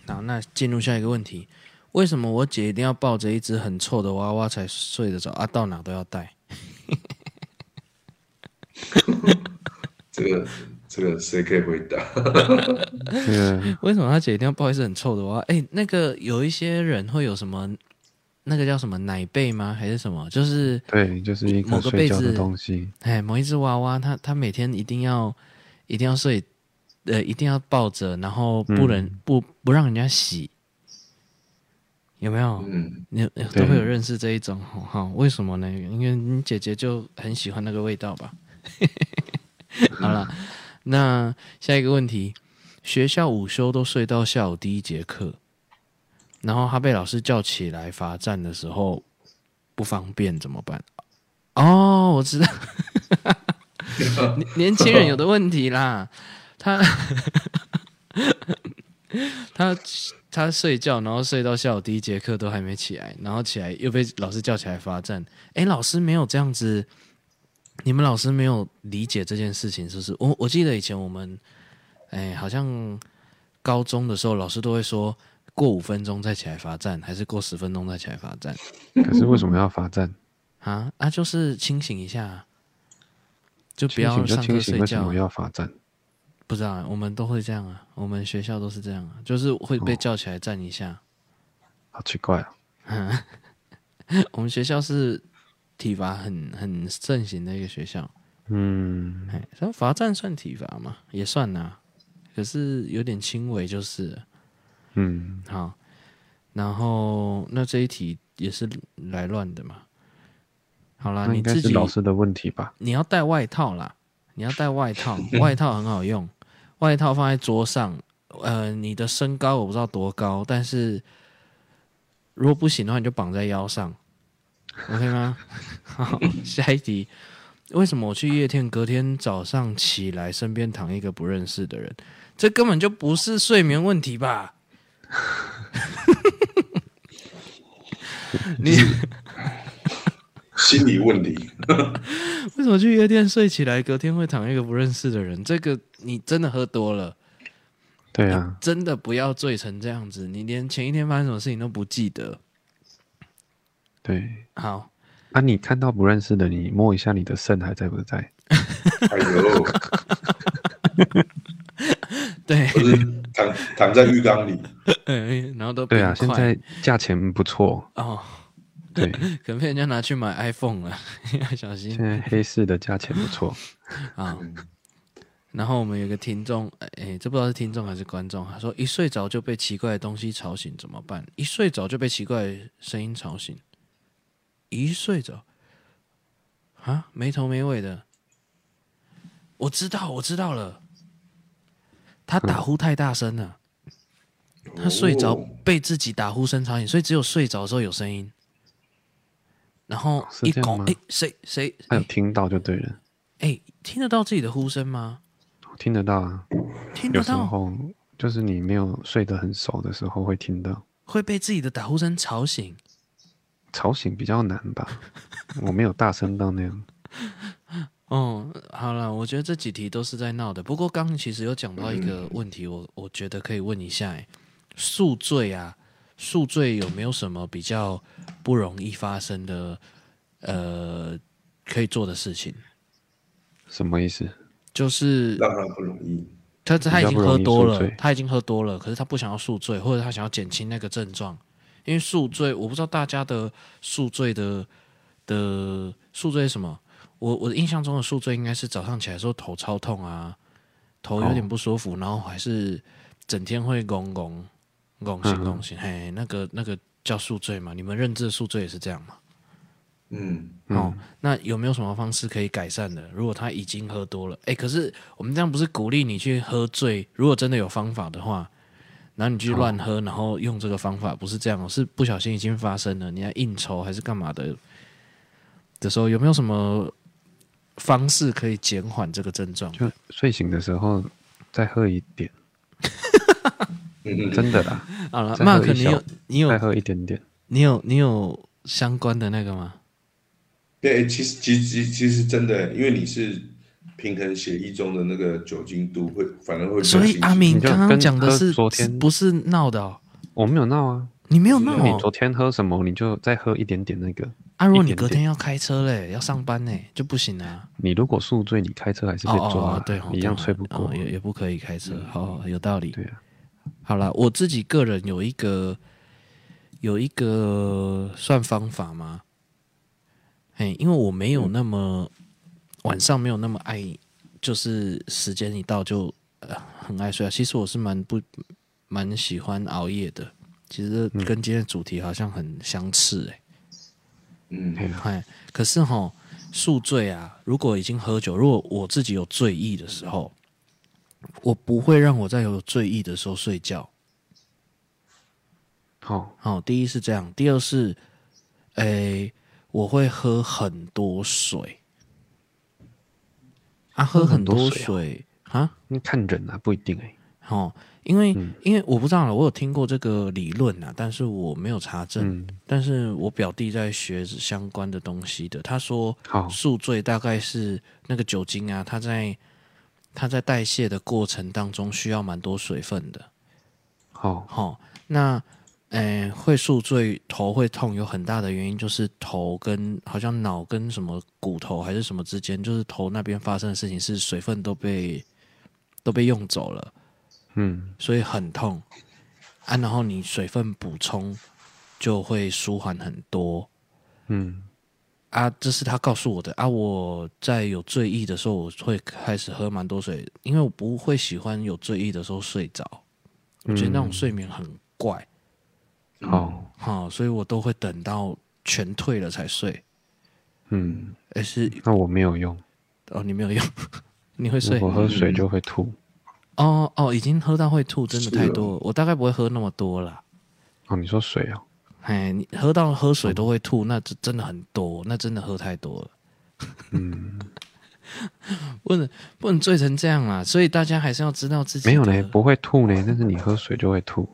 好，那进入下一个问题，为什么我姐一定要抱着一只很臭的娃娃才睡得着啊？到哪都要带。这个。这个谁可以回答？为什么他姐一定要抱一只很臭的娃娃？哎、欸，那个有一些人会有什么，那个叫什么奶被吗？还是什么？就是对，就是一个睡觉的东西。哎，某一只娃娃，他他每天一定要一定要睡，呃，一定要抱着，然后不能、嗯、不不让人家洗，有没有？嗯，你都会有认识这一种哈、哦？为什么呢？因为你姐姐就很喜欢那个味道吧。好了。那下一个问题，学校午休都睡到下午第一节课，然后他被老师叫起来罚站的时候不方便怎么办？哦，我知道，年轻人有的问题啦，他他他睡觉，然后睡到下午第一节课都还没起来，然后起来又被老师叫起来罚站。哎，老师没有这样子。你们老师没有理解这件事情，是不是？我我记得以前我们，哎、欸，好像高中的时候，老师都会说过五分钟再起来罚站，还是过十分钟再起来罚站。可是为什么要罚站？啊啊，就是清醒一下，就不要上课睡觉。清醒就清醒，为什么要罚站？不知道、啊，我们都会这样啊，我们学校都是这样啊，就是会被叫起来站一下。哦、好奇怪啊！啊我们学校是。体罚很很盛行的一个学校，嗯，哎，那罚站算体罚吗？也算啦，可是有点轻微就是了，嗯，好，然后那这一题也是来乱的嘛，好啦，你自己老师的问题吧，你要带外套啦，你要带外套，外套很好用，外套放在桌上，呃，你的身高我不知道多高，但是如果不行的话，你就绑在腰上。OK 吗？好，下一题。为什么我去夜店，隔天早上起来，身边躺一个不认识的人？这根本就不是睡眠问题吧？你心理问题。为什么去夜店睡起来，隔天会躺一个不认识的人？这个你真的喝多了。对啊，真的不要醉成这样子，你连前一天发生什么事情都不记得。对，好，啊，你看到不认识的，你摸一下你的肾还在不在？哎呦，对，不是躺躺在浴缸里，嗯，然后都对啊，现在价钱不错哦，对，可能被人家拿去买 iPhone 了，要小心。现在黑市的价钱不错啊。然后我们有个听众，哎，这不知道是听众还是观众，他说一睡着就被奇怪的东西吵醒怎么办？一睡着就被奇怪的声音吵醒。一睡着，啊，没头没尾的。我知道，我知道了。他打呼太大声了，他睡着被自己打呼声吵醒，所以只有睡着的时候有声音。然后一拱，哎，谁谁，他有听到就对了。哎，听得到自己的呼声吗？听得到啊，听得到。有时候就是你没有睡得很熟的时候会听到，会被自己的打呼声吵醒。吵醒比较难吧，我没有大声到那样。哦，好了，我觉得这几题都是在闹的。不过刚刚其实有讲到一个问题，我我觉得可以问一下、欸，宿醉啊，宿醉有没有什么比较不容易发生的，呃，可以做的事情？什么意思？就是让他不容易。他他已经喝多了，他已经喝多了，可是他不想要宿醉，或者他想要减轻那个症状。因为宿醉，我不知道大家的宿醉的的宿醉是什么。我我的印象中的宿醉应该是早上起来的时候头超痛啊，头有点不舒服，哦、然后还是整天会拱拱拱醒拱醒，嘿，那个那个叫宿醉嘛？你们认知的宿醉也是这样吗？嗯，哦，那有没有什么方式可以改善的？如果他已经喝多了，哎，可是我们这样不是鼓励你去喝醉？如果真的有方法的话，然后你去乱喝，然后用这个方法，不是这样哦，是不小心已经发生了，你要应酬还是干嘛的的时候，有没有什么方式可以减缓这个症状？就睡醒的时候再喝一点，嗯、真的啦。好了 ，Mark， 你有你有再喝一点点，你有你有相关的那个吗？对，其实其实其实真的，因为你是平衡血液中的那个酒精度会，反而会。所以阿明刚刚讲的是昨天不是闹的哦，我没有闹啊，你没有闹、哦。你昨天喝什么，你就再喝一点点那个。啊，如果你隔天要开车嘞，要上班嘞，就不行啊。你如果宿醉，你开车还是被抓、啊哦哦哦，对、哦，一样吹不过，哦、也也不可以开车。好、哦，有道理。对啊。好啦，我自己个人有一个有一个算方法吗？哎，因为我没有那么、嗯、晚上没有那么爱，就是时间一到就、呃、很爱睡啊。其实我是蛮不蛮喜欢熬夜的，其实跟今天的主题好像很相似哎、欸。嗯，哎，可是哈，宿醉啊，如果已经喝酒，如果我自己有醉意的时候，我不会让我在有醉意的时候睡觉。好，好，第一是这样，第二是，哎、欸。我会喝很多水啊，喝很多水啊，你看人啊，不一定哎、欸。哦，因为、嗯、因为我不知道了，我有听过这个理论啊，但是我没有查证。嗯、但是我表弟在学相关的东西的，他说宿醉大概是那个酒精啊，它在它在代谢的过程当中需要蛮多水分的。好、哦哦，那。哎，会宿醉头会痛，有很大的原因就是头跟好像脑跟什么骨头还是什么之间，就是头那边发生的事情是水分都被都被用走了，嗯，所以很痛啊。然后你水分补充就会舒缓很多，嗯啊，这是他告诉我的啊。我在有醉意的时候，我会开始喝蛮多水，因为我不会喜欢有醉意的时候睡着，我觉得那种睡眠很怪。嗯哦，好、哦，所以我都会等到全退了才睡。嗯，而是那我没有用。哦，你没有用，你会睡。我喝水就会吐。嗯、哦哦，已经喝到会吐，真的太多了。我大概不会喝那么多啦。哦，你说水哦？哎，你喝到喝水都会吐，那真的很多，那真的喝太多了。嗯，不能不能醉成这样啦，所以大家还是要知道自己的。没有嘞，不会吐嘞，但是你喝水就会吐。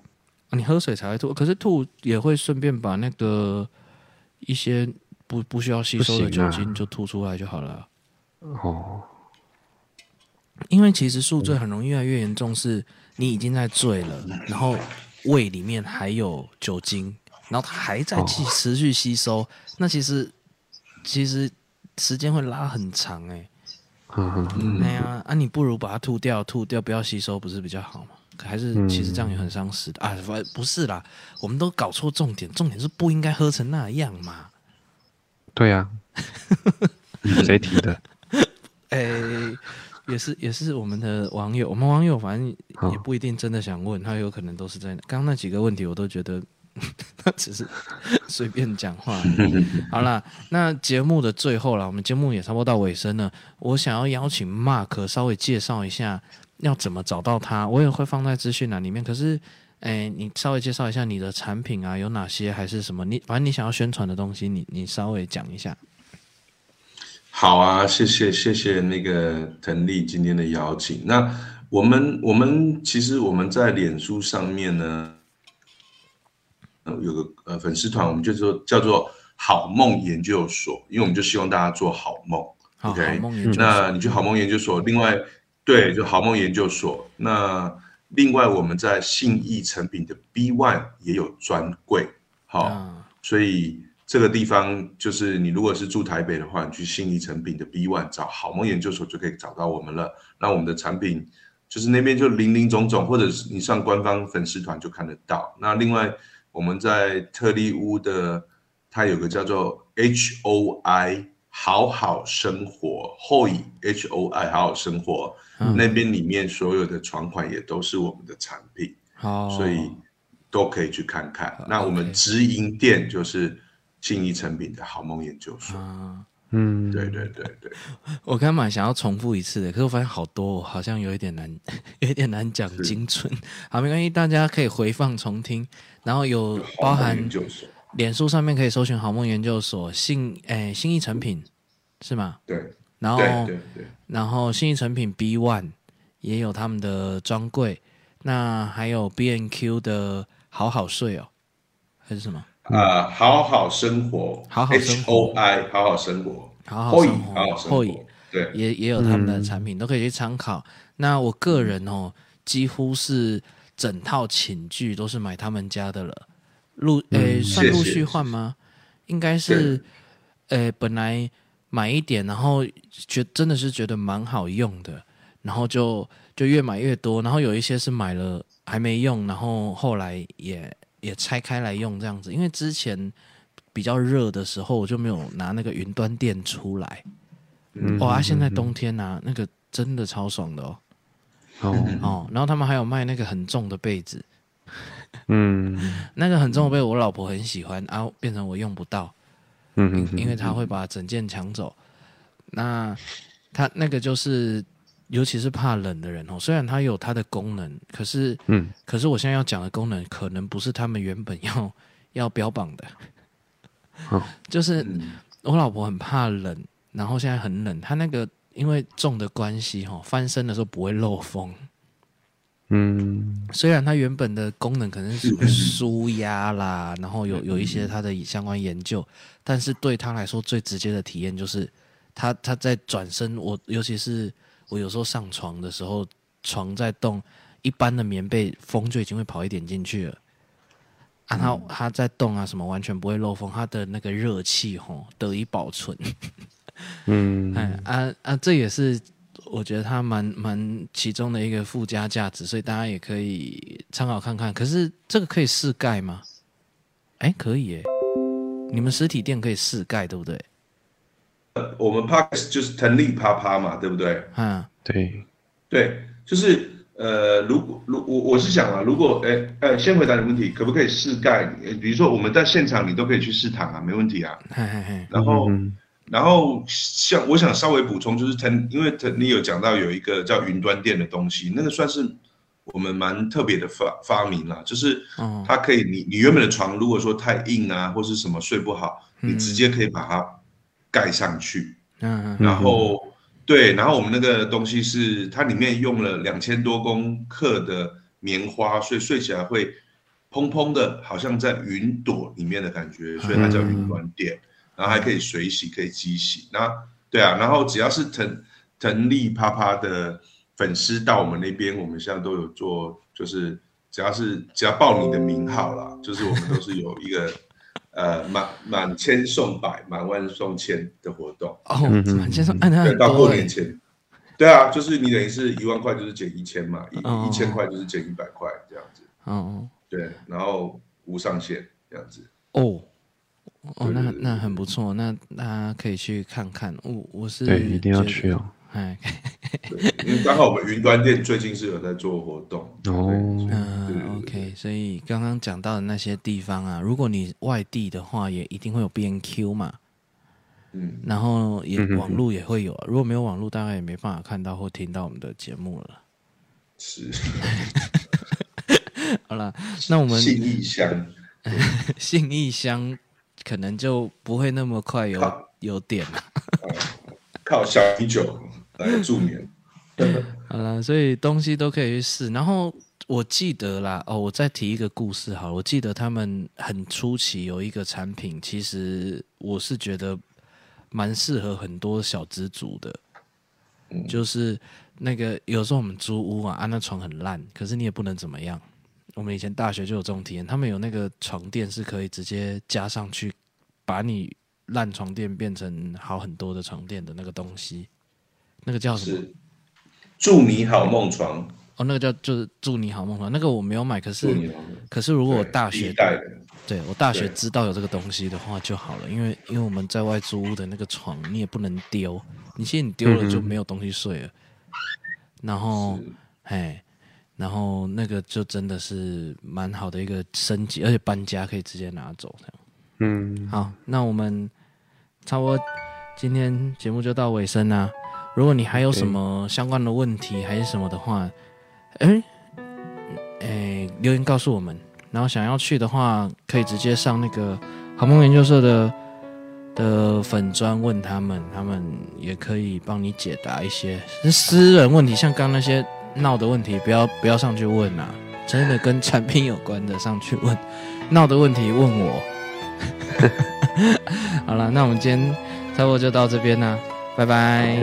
你喝水才会吐，可是吐也会顺便把那个一些 不, 不需要吸收的酒精就吐出来就好了。哦、啊，因为其实宿醉很容易越来越严重，是你已经在醉了，然后胃里面还有酒精，然后它还在持续吸收，哦、那其实其实时间会拉很长哎、欸。嗯嗯。哎呀，啊，你不如把它吐掉，吐掉不要吸收，不是比较好吗？还是其实这样也很伤食的、嗯、啊！不是啦，我们都搞错重点，重点是不应该喝成那样嘛。对呀、啊，谁提的？哎、欸，也是也是我们的网友，我们网友反正也不一定真的想问，他有可能都是在刚刚那几个问题，我都觉得他只是随便讲话。好啦，那节目的最后啦，我们节目也差不多到尾声了，我想要邀请 Mark 稍微介绍一下。要怎么找到它？我也会放在资讯栏里面。可是，哎，你稍微介绍一下你的产品啊，有哪些，还是什么？你反正你想要宣传的东西，你你稍微讲一下。好啊，谢谢谢谢那个腾力今天的邀请。那我们我们其实我们在脸书上面呢，有个呃粉丝团，我们就说叫做好梦研究所，因为我们就希望大家做好梦。好, 好梦研究所。那你去好梦研究所，另外。对，就好梦研究所。那另外我们在信义成品的 B 一 也有专柜，好、哦，啊、所以这个地方就是你如果是住台北的话，你去信义诚品的 B 一 找好梦研究所就可以找到我们了。那我们的产品就是那边就零零总总，或者是你上官方粉丝团就看得到。那另外我们在特力屋的，它有个叫做 H O I 好好生活，后裔 H O I 好好生活、嗯、那边里面所有的床款也都是我们的产品，哦、所以都可以去看看。哦、那我们直营店就是信义诚品的好梦研究所。哦嗯，对对对对，我刚蛮想要重复一次的，可是我发现好多好像有一点难，有一点难讲精准。好，没关系，大家可以回放重听，然后有包含脸书上面可以搜寻好梦研究所，信诶信义诚品是吗？对，然后对对对，然后信义诚品 B 一 也有他们的专柜，那还有 B and Q 的好好睡哦，还是什么？呃、好好生活，好好生活 ，H O I 好好生活，好好生活，好好生活，对，也也有他们的产品，嗯、都可以去参考。那我个人哦，几乎是整套寝具都是买他们家的了，陆、嗯、算陆续换吗？谢谢应该是，本来买一点，然后觉真的是觉得蛮好用的，然后就就越买越多，然后有一些是买了还没用，然后后来也。也拆开来用这样子，因为之前比较热的时候，我就没有拿那个云端垫出来。嗯、哇、啊，现在冬天啊，那个真的超爽的哦。哦, 哦然后他们还有卖那个很重的被子。嗯，那个很重的被子我老婆很喜欢啊，变成我用不到。嗯因为她会把整件抢走。那她那个就是。尤其是怕冷的人哦，虽然它有它的功能，可是，嗯，可是我现在要讲的功能可能不是他们原本要要标榜的，哦、就是我老婆很怕冷，然后现在很冷，她那个因为重的关系哦，翻身的时候不会漏风，嗯，虽然它原本的功能可能是舒压啦，然后有有一些它的相关研究，但是对她来说最直接的体验就是，她她在转身，我尤其是。我有时候上床的时候，床在动，一般的棉被风就已经会跑一点进去了。啊，它它在动啊，什么完全不会漏风，它的那个热气吼得以保存。嗯，哎啊啊，这也是我觉得它蛮蛮其中的一个附加价值，所以大家也可以参考看看。可是这个可以试盖吗？哎、欸，可以耶、欸，你们实体店可以试盖，对不对？我们 podcast 就是腾力啪啪嘛，对不对？嗯，对，对，就是呃，如果如我我是想啊，如果哎哎，先回答你问题，可不可以试盖？比如说我们在现场，你都可以去试躺啊，没问题啊。嘿嘿嘿然后、嗯、然后像我想稍微补充，就是腾，因为腾力有讲到有一个叫云端垫的东西，那个算是我们蛮特别的发发明啦，就是它可以，你你原本的床如果说太硬啊，或是什么睡不好，你直接可以把它。嗯盖上去，嗯，然后对，然后我们那个东西是它里面用了两千多公克的棉花，所以睡起来会蓬蓬的，好像在云朵里面的感觉，所以它叫云端垫。然后还可以水洗，可以机洗。那对啊，然后只要是腾腾力啪啪的粉丝到我们那边，我们现在都有做，就是只要是只要报你的名号啦，就是我们都是有一个。呃，满满千送百，满万送千的活动哦，满千送，按、啊、它到过年前，对啊，就是你等于是一万块就是减一千嘛，哦、一一千块就是减一百块这样子，哦，对，然后无上限这样子，哦，哦，那那很不错，那大家可以去看看，我我是对，一定要去哦，哎，因为刚好我们云端店最近是有在做活动哦，嗯 ，OK， 所以刚刚讲到的那些地方啊，如果你外地的话，也一定会有 B and Q 嘛，嗯，然后也网络也会有、啊，如果没有网络，大概也没办法看到或听到我们的节目了。是，好了，那我们信义乡，信义乡可能就不会那么快有有点了、啊，靠小米酒。来助眠，好啦，所以东西都可以去试。然后我记得啦，哦，我再提一个故事好了。我记得他们很初期有一个产品，其实我是觉得蛮适合很多小资族的，嗯、就是那个有时候我们租屋啊，啊那床很烂，可是你也不能怎么样。我们以前大学就有这种体验，他们有那个床垫是可以直接加上去把你烂床垫变成好很多的床垫的那个东西，那个叫什么？是祝你好梦床。哦，那个叫就是祝你好梦床，那个我没有买，可是可是如果我大学对我大学知道有这个东西的话就好了，因为因为我们在外租屋的那个床你也不能丢，你现在你丢了就没有东西睡了，嗯、然后哎。然后那个就真的是蛮好的一个升级，而且搬家可以直接拿走这样。嗯，好，那我们差不多今天节目就到尾声啦、啊。如果你还有什么相关的问题还是什么的话，哎哎留言告诉我们。然后想要去的话，可以直接上那个好梦研究社的的粉专问他们，他们也可以帮你解答一些私人问题，像刚那些。闹的问题不要不要上去问啊，真的跟产品有关的上去问，闹的问题问我。好了，那我们今天差不多就到这边啦，拜拜。